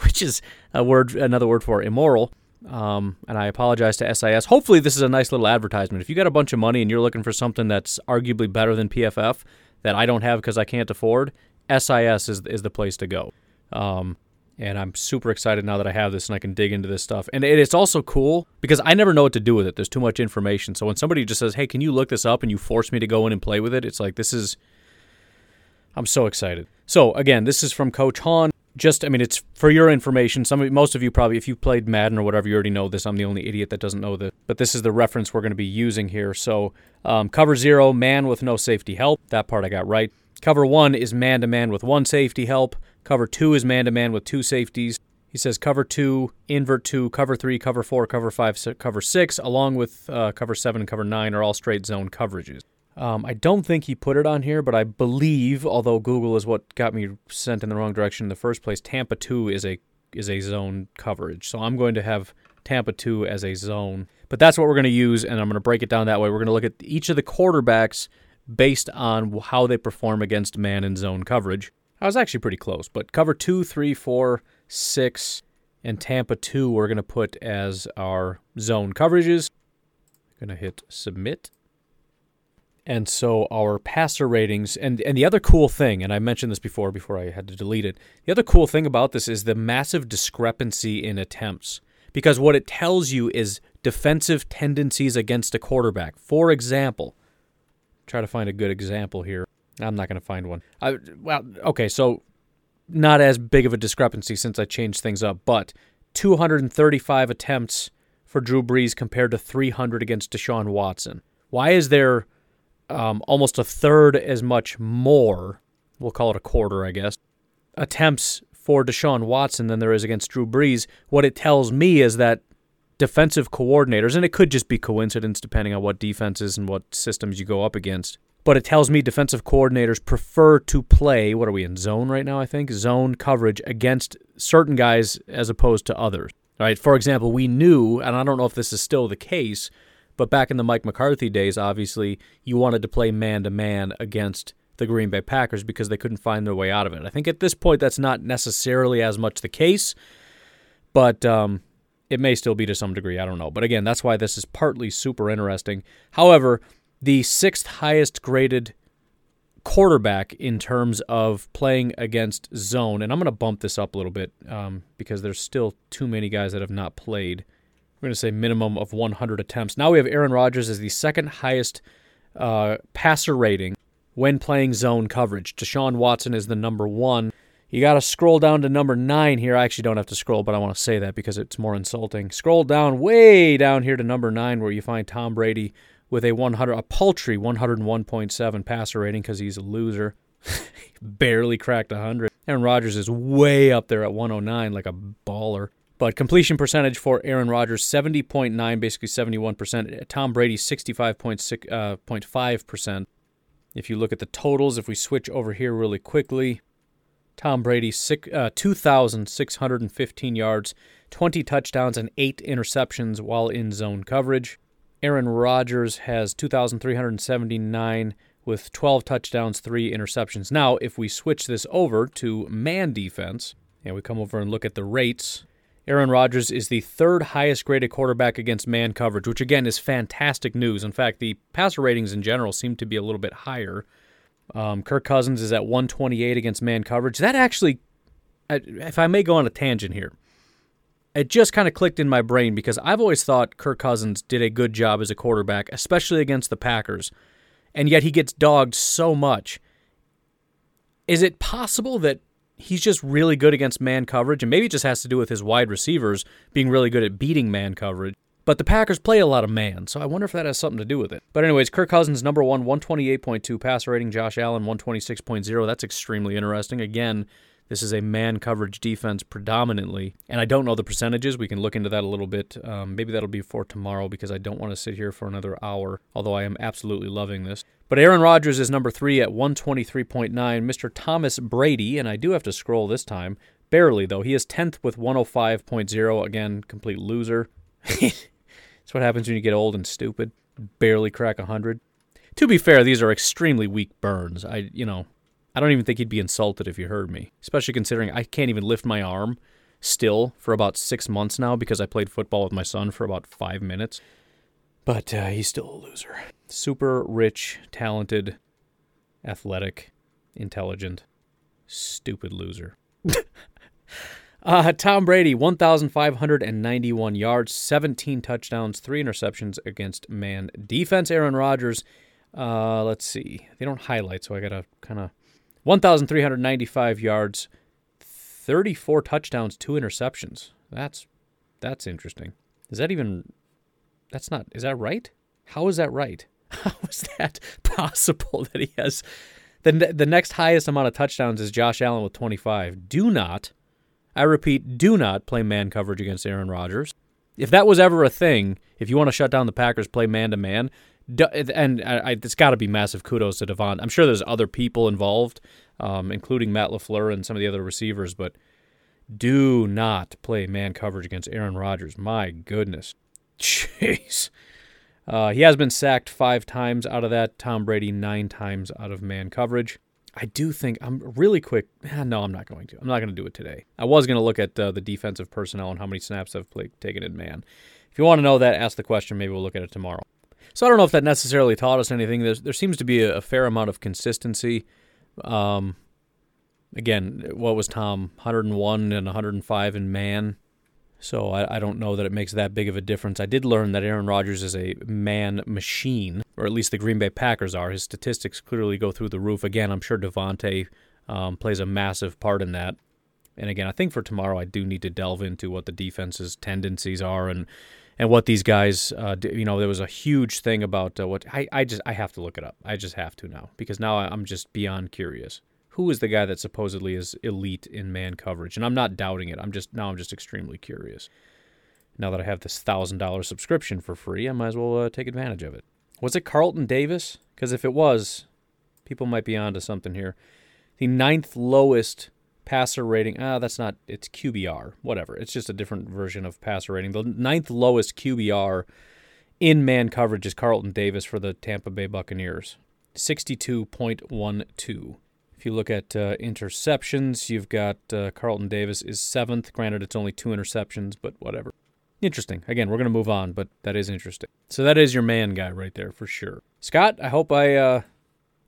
which is a word, another word for immoral. Um, and I apologize to S I S. Hopefully this is a nice little advertisement. If you got a bunch of money and you're looking for something that's arguably better than P F F that I don't have because I can't afford, S I S is is the place to go. Um And I'm super excited now that I have this and I can dig into this stuff. And it's also cool because I never know what to do with it. There's too much information. So when somebody just says, hey, can you look this up, and you force me to go in and play with it, it's like, this is, I'm so excited. So again, this is from Coach Hahn. Just, I mean, it's for your information. Some, most of you probably, if you played Madden or whatever, you already know this. I'm the only idiot that doesn't know this. But this is the reference we're going to be using here. So um, cover zero, man with no safety help. That part I got right. Cover one is man-to-man with one safety help. Cover two is man-to-man with two safeties. He says cover two, invert two, cover three, cover four, cover five, cover six, along with uh, cover seven and cover nine are all straight zone coverages. Um, I don't think he put it on here, but I believe, although Google is what got me sent in the wrong direction in the first place, Tampa two is a is a zone coverage. So I'm going to have Tampa two as a zone. But that's what we're going to use, and I'm going to break it down that way. We're going to look at each of the quarterbacks based on how they perform against man and zone coverage. I was actually pretty close, but cover two, three, four, six, and Tampa two we're going to put as our zone coverages. Going to hit submit. And so our passer ratings, and, and the other cool thing, and I mentioned this before, before I had to delete it, the other cool thing about this is the massive discrepancy in attempts, because what it tells you is defensive tendencies against a quarterback. For example, try to find a good example here. I'm not going to find one. I, well, okay, so not as big of a discrepancy since I changed things up, but two hundred thirty-five attempts for Drew Brees compared to three hundred against Deshaun Watson. Why is there... Um, almost a third as much more, we'll call it a quarter, I guess, attempts for Deshaun Watson than there is against Drew Brees? What it tells me is that defensive coordinators, and it could just be coincidence depending on what defenses and what systems you go up against, but it tells me defensive coordinators prefer to play, what are we in, zone right now, I think? Zone coverage against certain guys as opposed to others. All right? For example, we knew, and I don't know if this is still the case, but back in the Mike McCarthy days, obviously, you wanted to play man-to-man against the Green Bay Packers because they couldn't find their way out of it. I think at this point that's not necessarily as much the case, but um, it may still be to some degree. I don't know. But again, that's why this is partly super interesting. However, the sixth highest graded quarterback in terms of playing against zone, and I'm going to bump this up a little bit um, because there's still too many guys that have not played. We're going to say minimum of one hundred attempts. Now we have Aaron Rodgers as the second highest uh, passer rating when playing zone coverage. Deshaun Watson is the number one. You got to scroll down to number nine here. I actually don't have to scroll, but I want to say that because it's more insulting. Scroll down way down here to number nine where you find Tom Brady with a one hundred, a paltry one oh one point seven passer rating because he's a loser. Barely cracked one hundred. Aaron Rodgers is way up there at one oh nine like a baller. But completion percentage for Aaron Rodgers, seventy point nine, basically seventy-one percent. Tom Brady, sixty-five point five percent. If you look at the totals, if we switch over here really quickly, Tom Brady, uh, two thousand six hundred fifteen yards, twenty touchdowns, and eight interceptions while in zone coverage. Aaron Rodgers has two thousand three hundred seventy-nine with twelve touchdowns, three interceptions. Now, if we switch this over to man defense, and we come over and look at the rates, Aaron Rodgers is the third highest graded quarterback against man coverage, which again is fantastic news. In fact, the passer ratings in general seem to be a little bit higher. Um, Kirk Cousins is at one twenty-eight against man coverage. That actually, if I may go on a tangent here, it just kind of clicked in my brain because I've always thought Kirk Cousins did a good job as a quarterback, especially against the Packers, and yet he gets dogged so much. Is it possible that he's just really good against man coverage, and maybe it just has to do with his wide receivers being really good at beating man coverage? But the Packers play a lot of man, so I wonder if that has something to do with it. But anyways, Kirk Cousins, number one, one twenty-eight point two passer rating. Josh Allen, one twenty-six point oh. That's extremely interesting. Again, this is a man coverage defense predominantly, and I don't know the percentages. We can look into that a little bit. Um, maybe that'll be for tomorrow because I don't want to sit here for another hour, although I am absolutely loving this. But Aaron Rodgers is number three at one twenty-three point nine. Mister Thomas Brady, and I do have to scroll this time, barely though. He is tenth with one oh five point oh. Again, complete loser. That's what happens when you get old and stupid. Barely crack one hundred. To be fair, these are extremely weak burns. I, you know, I don't even think he'd be insulted if you heard me, especially considering I can't even lift my arm still for about six months now because I played football with my son for about five minutes. But uh, he's still a loser. Super rich, talented, athletic, intelligent, stupid loser. uh, Tom Brady, one thousand five hundred ninety-one yards, seventeen touchdowns, three interceptions against man defense. Aaron Rodgers, uh, let's see. They don't highlight, so I got to kind of... one thousand three hundred ninety-five yards, thirty-four touchdowns, two interceptions. That's that's interesting. Is that even... That's not, is that right? How is that right? How is that possible that he has, the, the next highest amount of touchdowns is Josh Allen with twenty-five. Do not, I repeat, do not play man coverage against Aaron Rodgers. If that was ever a thing, if you want to shut down the Packers, play man-to-man, do, and I, I, it's got to be massive kudos to Davante. I'm sure there's other people involved, um, including Matt LaFleur and some of the other receivers, but do not play man coverage against Aaron Rodgers. My goodness. Jeez. Uh, he has been sacked five times out of that. Tom Brady nine times out of man coverage. I do think I'm really quick. No, I'm not going to. I'm not going to do it today. I was going to look at uh, the defensive personnel and how many snaps I've played, taken in man. If you want to know that, ask the question. Maybe we'll look at it tomorrow. So I don't know if that necessarily taught us anything. There's, there seems to be a, a fair amount of consistency. Um, again, what was Tom? one hundred one and one hundred five in man. So I, I don't know that it makes that big of a difference. I did learn that Aaron Rodgers is a man machine, or at least the Green Bay Packers are. His statistics clearly go through the roof. Again, I'm sure Davante um, plays a massive part in that. And again, I think for tomorrow I do need to delve into what the defense's tendencies are and and what these guys, uh, do. You know, there was a huge thing about uh, what I, I just I have to look it up. I just have to now because now I'm just beyond curious. Who is the guy that supposedly is elite in man coverage? And I'm not doubting it. I'm just now I'm just extremely curious. Now that I have this one thousand dollars subscription for free, I might as well uh, take advantage of it. Was it Carlton Davis? Because if it was, people might be onto something here. The ninth lowest passer rating. Ah, that's not. It's Q B R. Whatever. It's just a different version of passer rating. The ninth lowest Q B R in man coverage is Carlton Davis for the Tampa Bay Buccaneers. sixty-two point one two. If you look at uh, interceptions, you've got uh, Carlton Davis is seventh. Granted, it's only two interceptions, but whatever. Interesting. Again, we're going to move on, but that is interesting. So that is your man guy right there for sure. Scott, I hope I uh,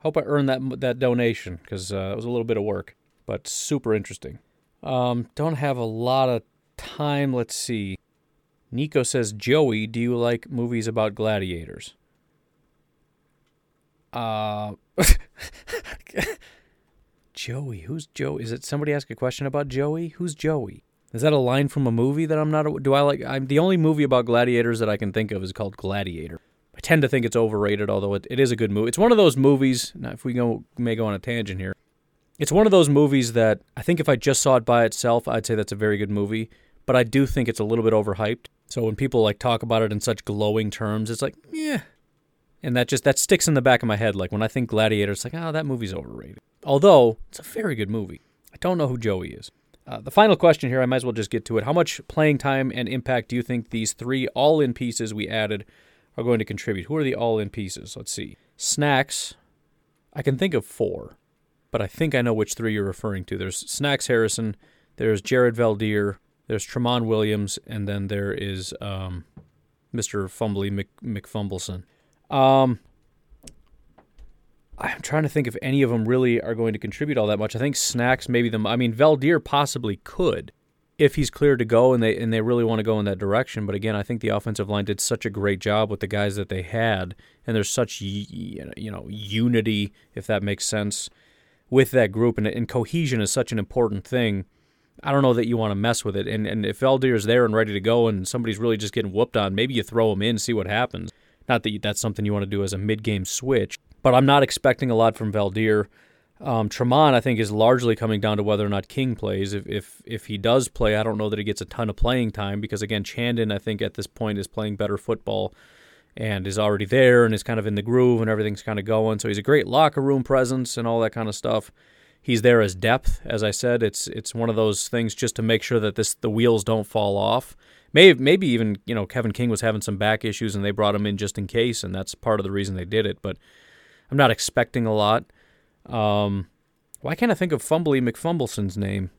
hope I earned that that donation because uh, it was a little bit of work, but super interesting. Um, don't have a lot of time. Let's see. Nico says, Joey, do you like movies about gladiators? Uh... Joey, who's Joey? Is it somebody ask a question about Joey? Who's Joey? Is that a line from a movie that I'm not? A, do I like? I'm the only movie about gladiators that I can think of is called Gladiator. I tend to think it's overrated, although it, it is a good movie. It's one of those movies. Now, if we go, may go on a tangent here, it's one of those movies that I think if I just saw it by itself, I'd say that's a very good movie. But I do think it's a little bit overhyped. So when people like talk about it in such glowing terms, it's like, yeah. And that just that sticks in the back of my head. Like when I think Gladiator, it's like, oh, that movie's overrated. Although it's a very good movie. I don't know who Joey is. Uh, the final question here, I might as well just get to it. How much playing time and impact do you think these three all-in pieces we added are going to contribute? Who are the all-in pieces? Let's see. Snacks. I can think of four, but I think I know which three you're referring to. There's Snacks Harrison. There's Jared Valdear. There's Tramon Williams. And then there is um, Mister Fumbly Mc, McFumbleson. Um, I'm trying to think if any of them really are going to contribute all that much. I think Snacks, maybe them. I mean, Valdear possibly could if he's cleared to go and they and they really want to go in that direction. But again, I think the offensive line did such a great job with the guys that they had, and there's such you know unity, if that makes sense, with that group, and, and cohesion is such an important thing. I don't know that you want to mess with it, and and if Valdear's there and ready to go, and somebody's really just getting whooped on, maybe you throw him in, see what happens. Not that that's something you want to do as a mid-game switch, but I'm not expecting a lot from Valdear. Um, Tramon, I think, is largely coming down to whether or not King plays. If, if if he does play, I don't know that he gets a ton of playing time because, again, Chandon, I think, at this point is playing better football and is already there and is kind of in the groove and everything's kind of going. So he's a great locker room presence and all that kind of stuff. He's there as depth, as I said. It's it's one of those things just to make sure that this the wheels don't fall off. Maybe, maybe even, you know, Kevin King was having some back issues and they brought him in just in case, and that's part of the reason they did it. But I'm not expecting a lot. Um, why can't I think of Fumbly McFumbleson's name?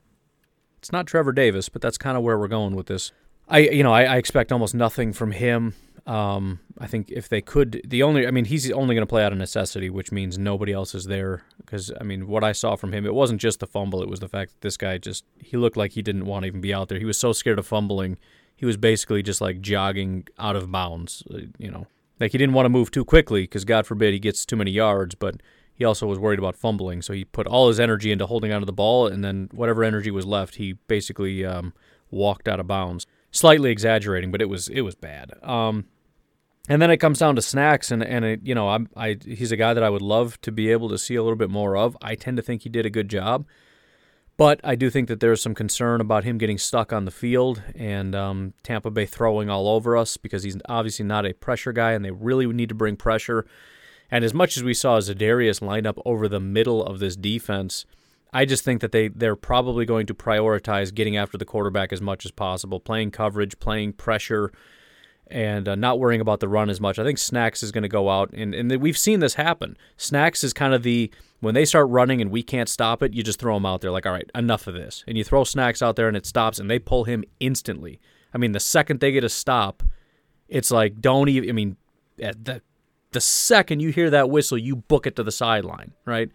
It's not Trevor Davis, but that's kind of where we're going with this. I, you know, I, I expect almost nothing from him. Um, I think if they could, the only, I mean, he's only going to play out of necessity, which means nobody else is there. Because, I mean, what I saw from him, it wasn't just the fumble. It was the fact that this guy just, he looked like he didn't want to even be out there. He was so scared of fumbling. He was basically just like jogging out of bounds, you know. Like he didn't want to move too quickly because, God forbid, he gets too many yards, but he also was worried about fumbling. So he put all his energy into holding onto the ball, and then whatever energy was left, he basically um, walked out of bounds. Slightly exaggerating, but it was it was bad. Um, and then it comes down to Snacks, and, and it, you know, I, I he's a guy that I would love to be able to see a little bit more of. I tend to think he did a good job. But I do think that there's some concern about him getting stuck on the field and um, Tampa Bay throwing all over us because he's obviously not a pressure guy, and they really need to bring pressure. And as much as we saw Za'Darius line up over the middle of this defense, I just think that they, they're probably going to prioritize getting after the quarterback as much as possible, playing coverage, playing pressure, and uh, not worrying about the run as much. I think Snacks is going to go out, and, and we've seen this happen. Snacks is kind of the, when they start running and we can't stop it, you just throw them out there like, all right, enough of this. And you throw Snacks out there and it stops, and they pull him instantly. I mean, the second they get a stop, it's like, don't even, I mean, at the, the second you hear that whistle, you book it to the sideline, right?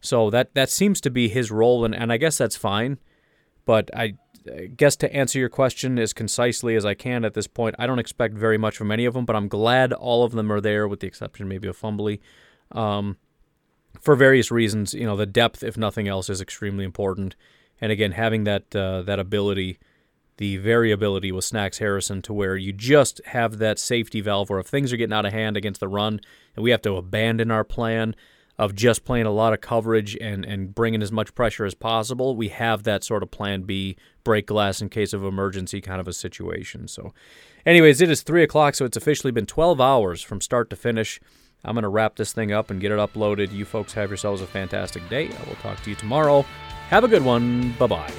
So that, that seems to be his role, and, and I guess that's fine. But I, I guess to answer your question as concisely as I can at this point, I don't expect very much from any of them, but I'm glad all of them are there with the exception maybe of Fumbly. Um, for various reasons, you know, the depth, if nothing else, is extremely important. And again, having that uh, that ability, the variability with Snacks Harrison to where you just have that safety valve where if things are getting out of hand against the run and we have to abandon our plan of just playing a lot of coverage and, and bringing as much pressure as possible, we have that sort of plan B, break glass in case of emergency kind of a situation. So anyways, it is three o'clock, so it's officially been twelve hours from start to finish. I'm going to wrap this thing up and get it uploaded. You folks have yourselves a fantastic day. I will talk to you tomorrow. Have a good one. Bye-bye.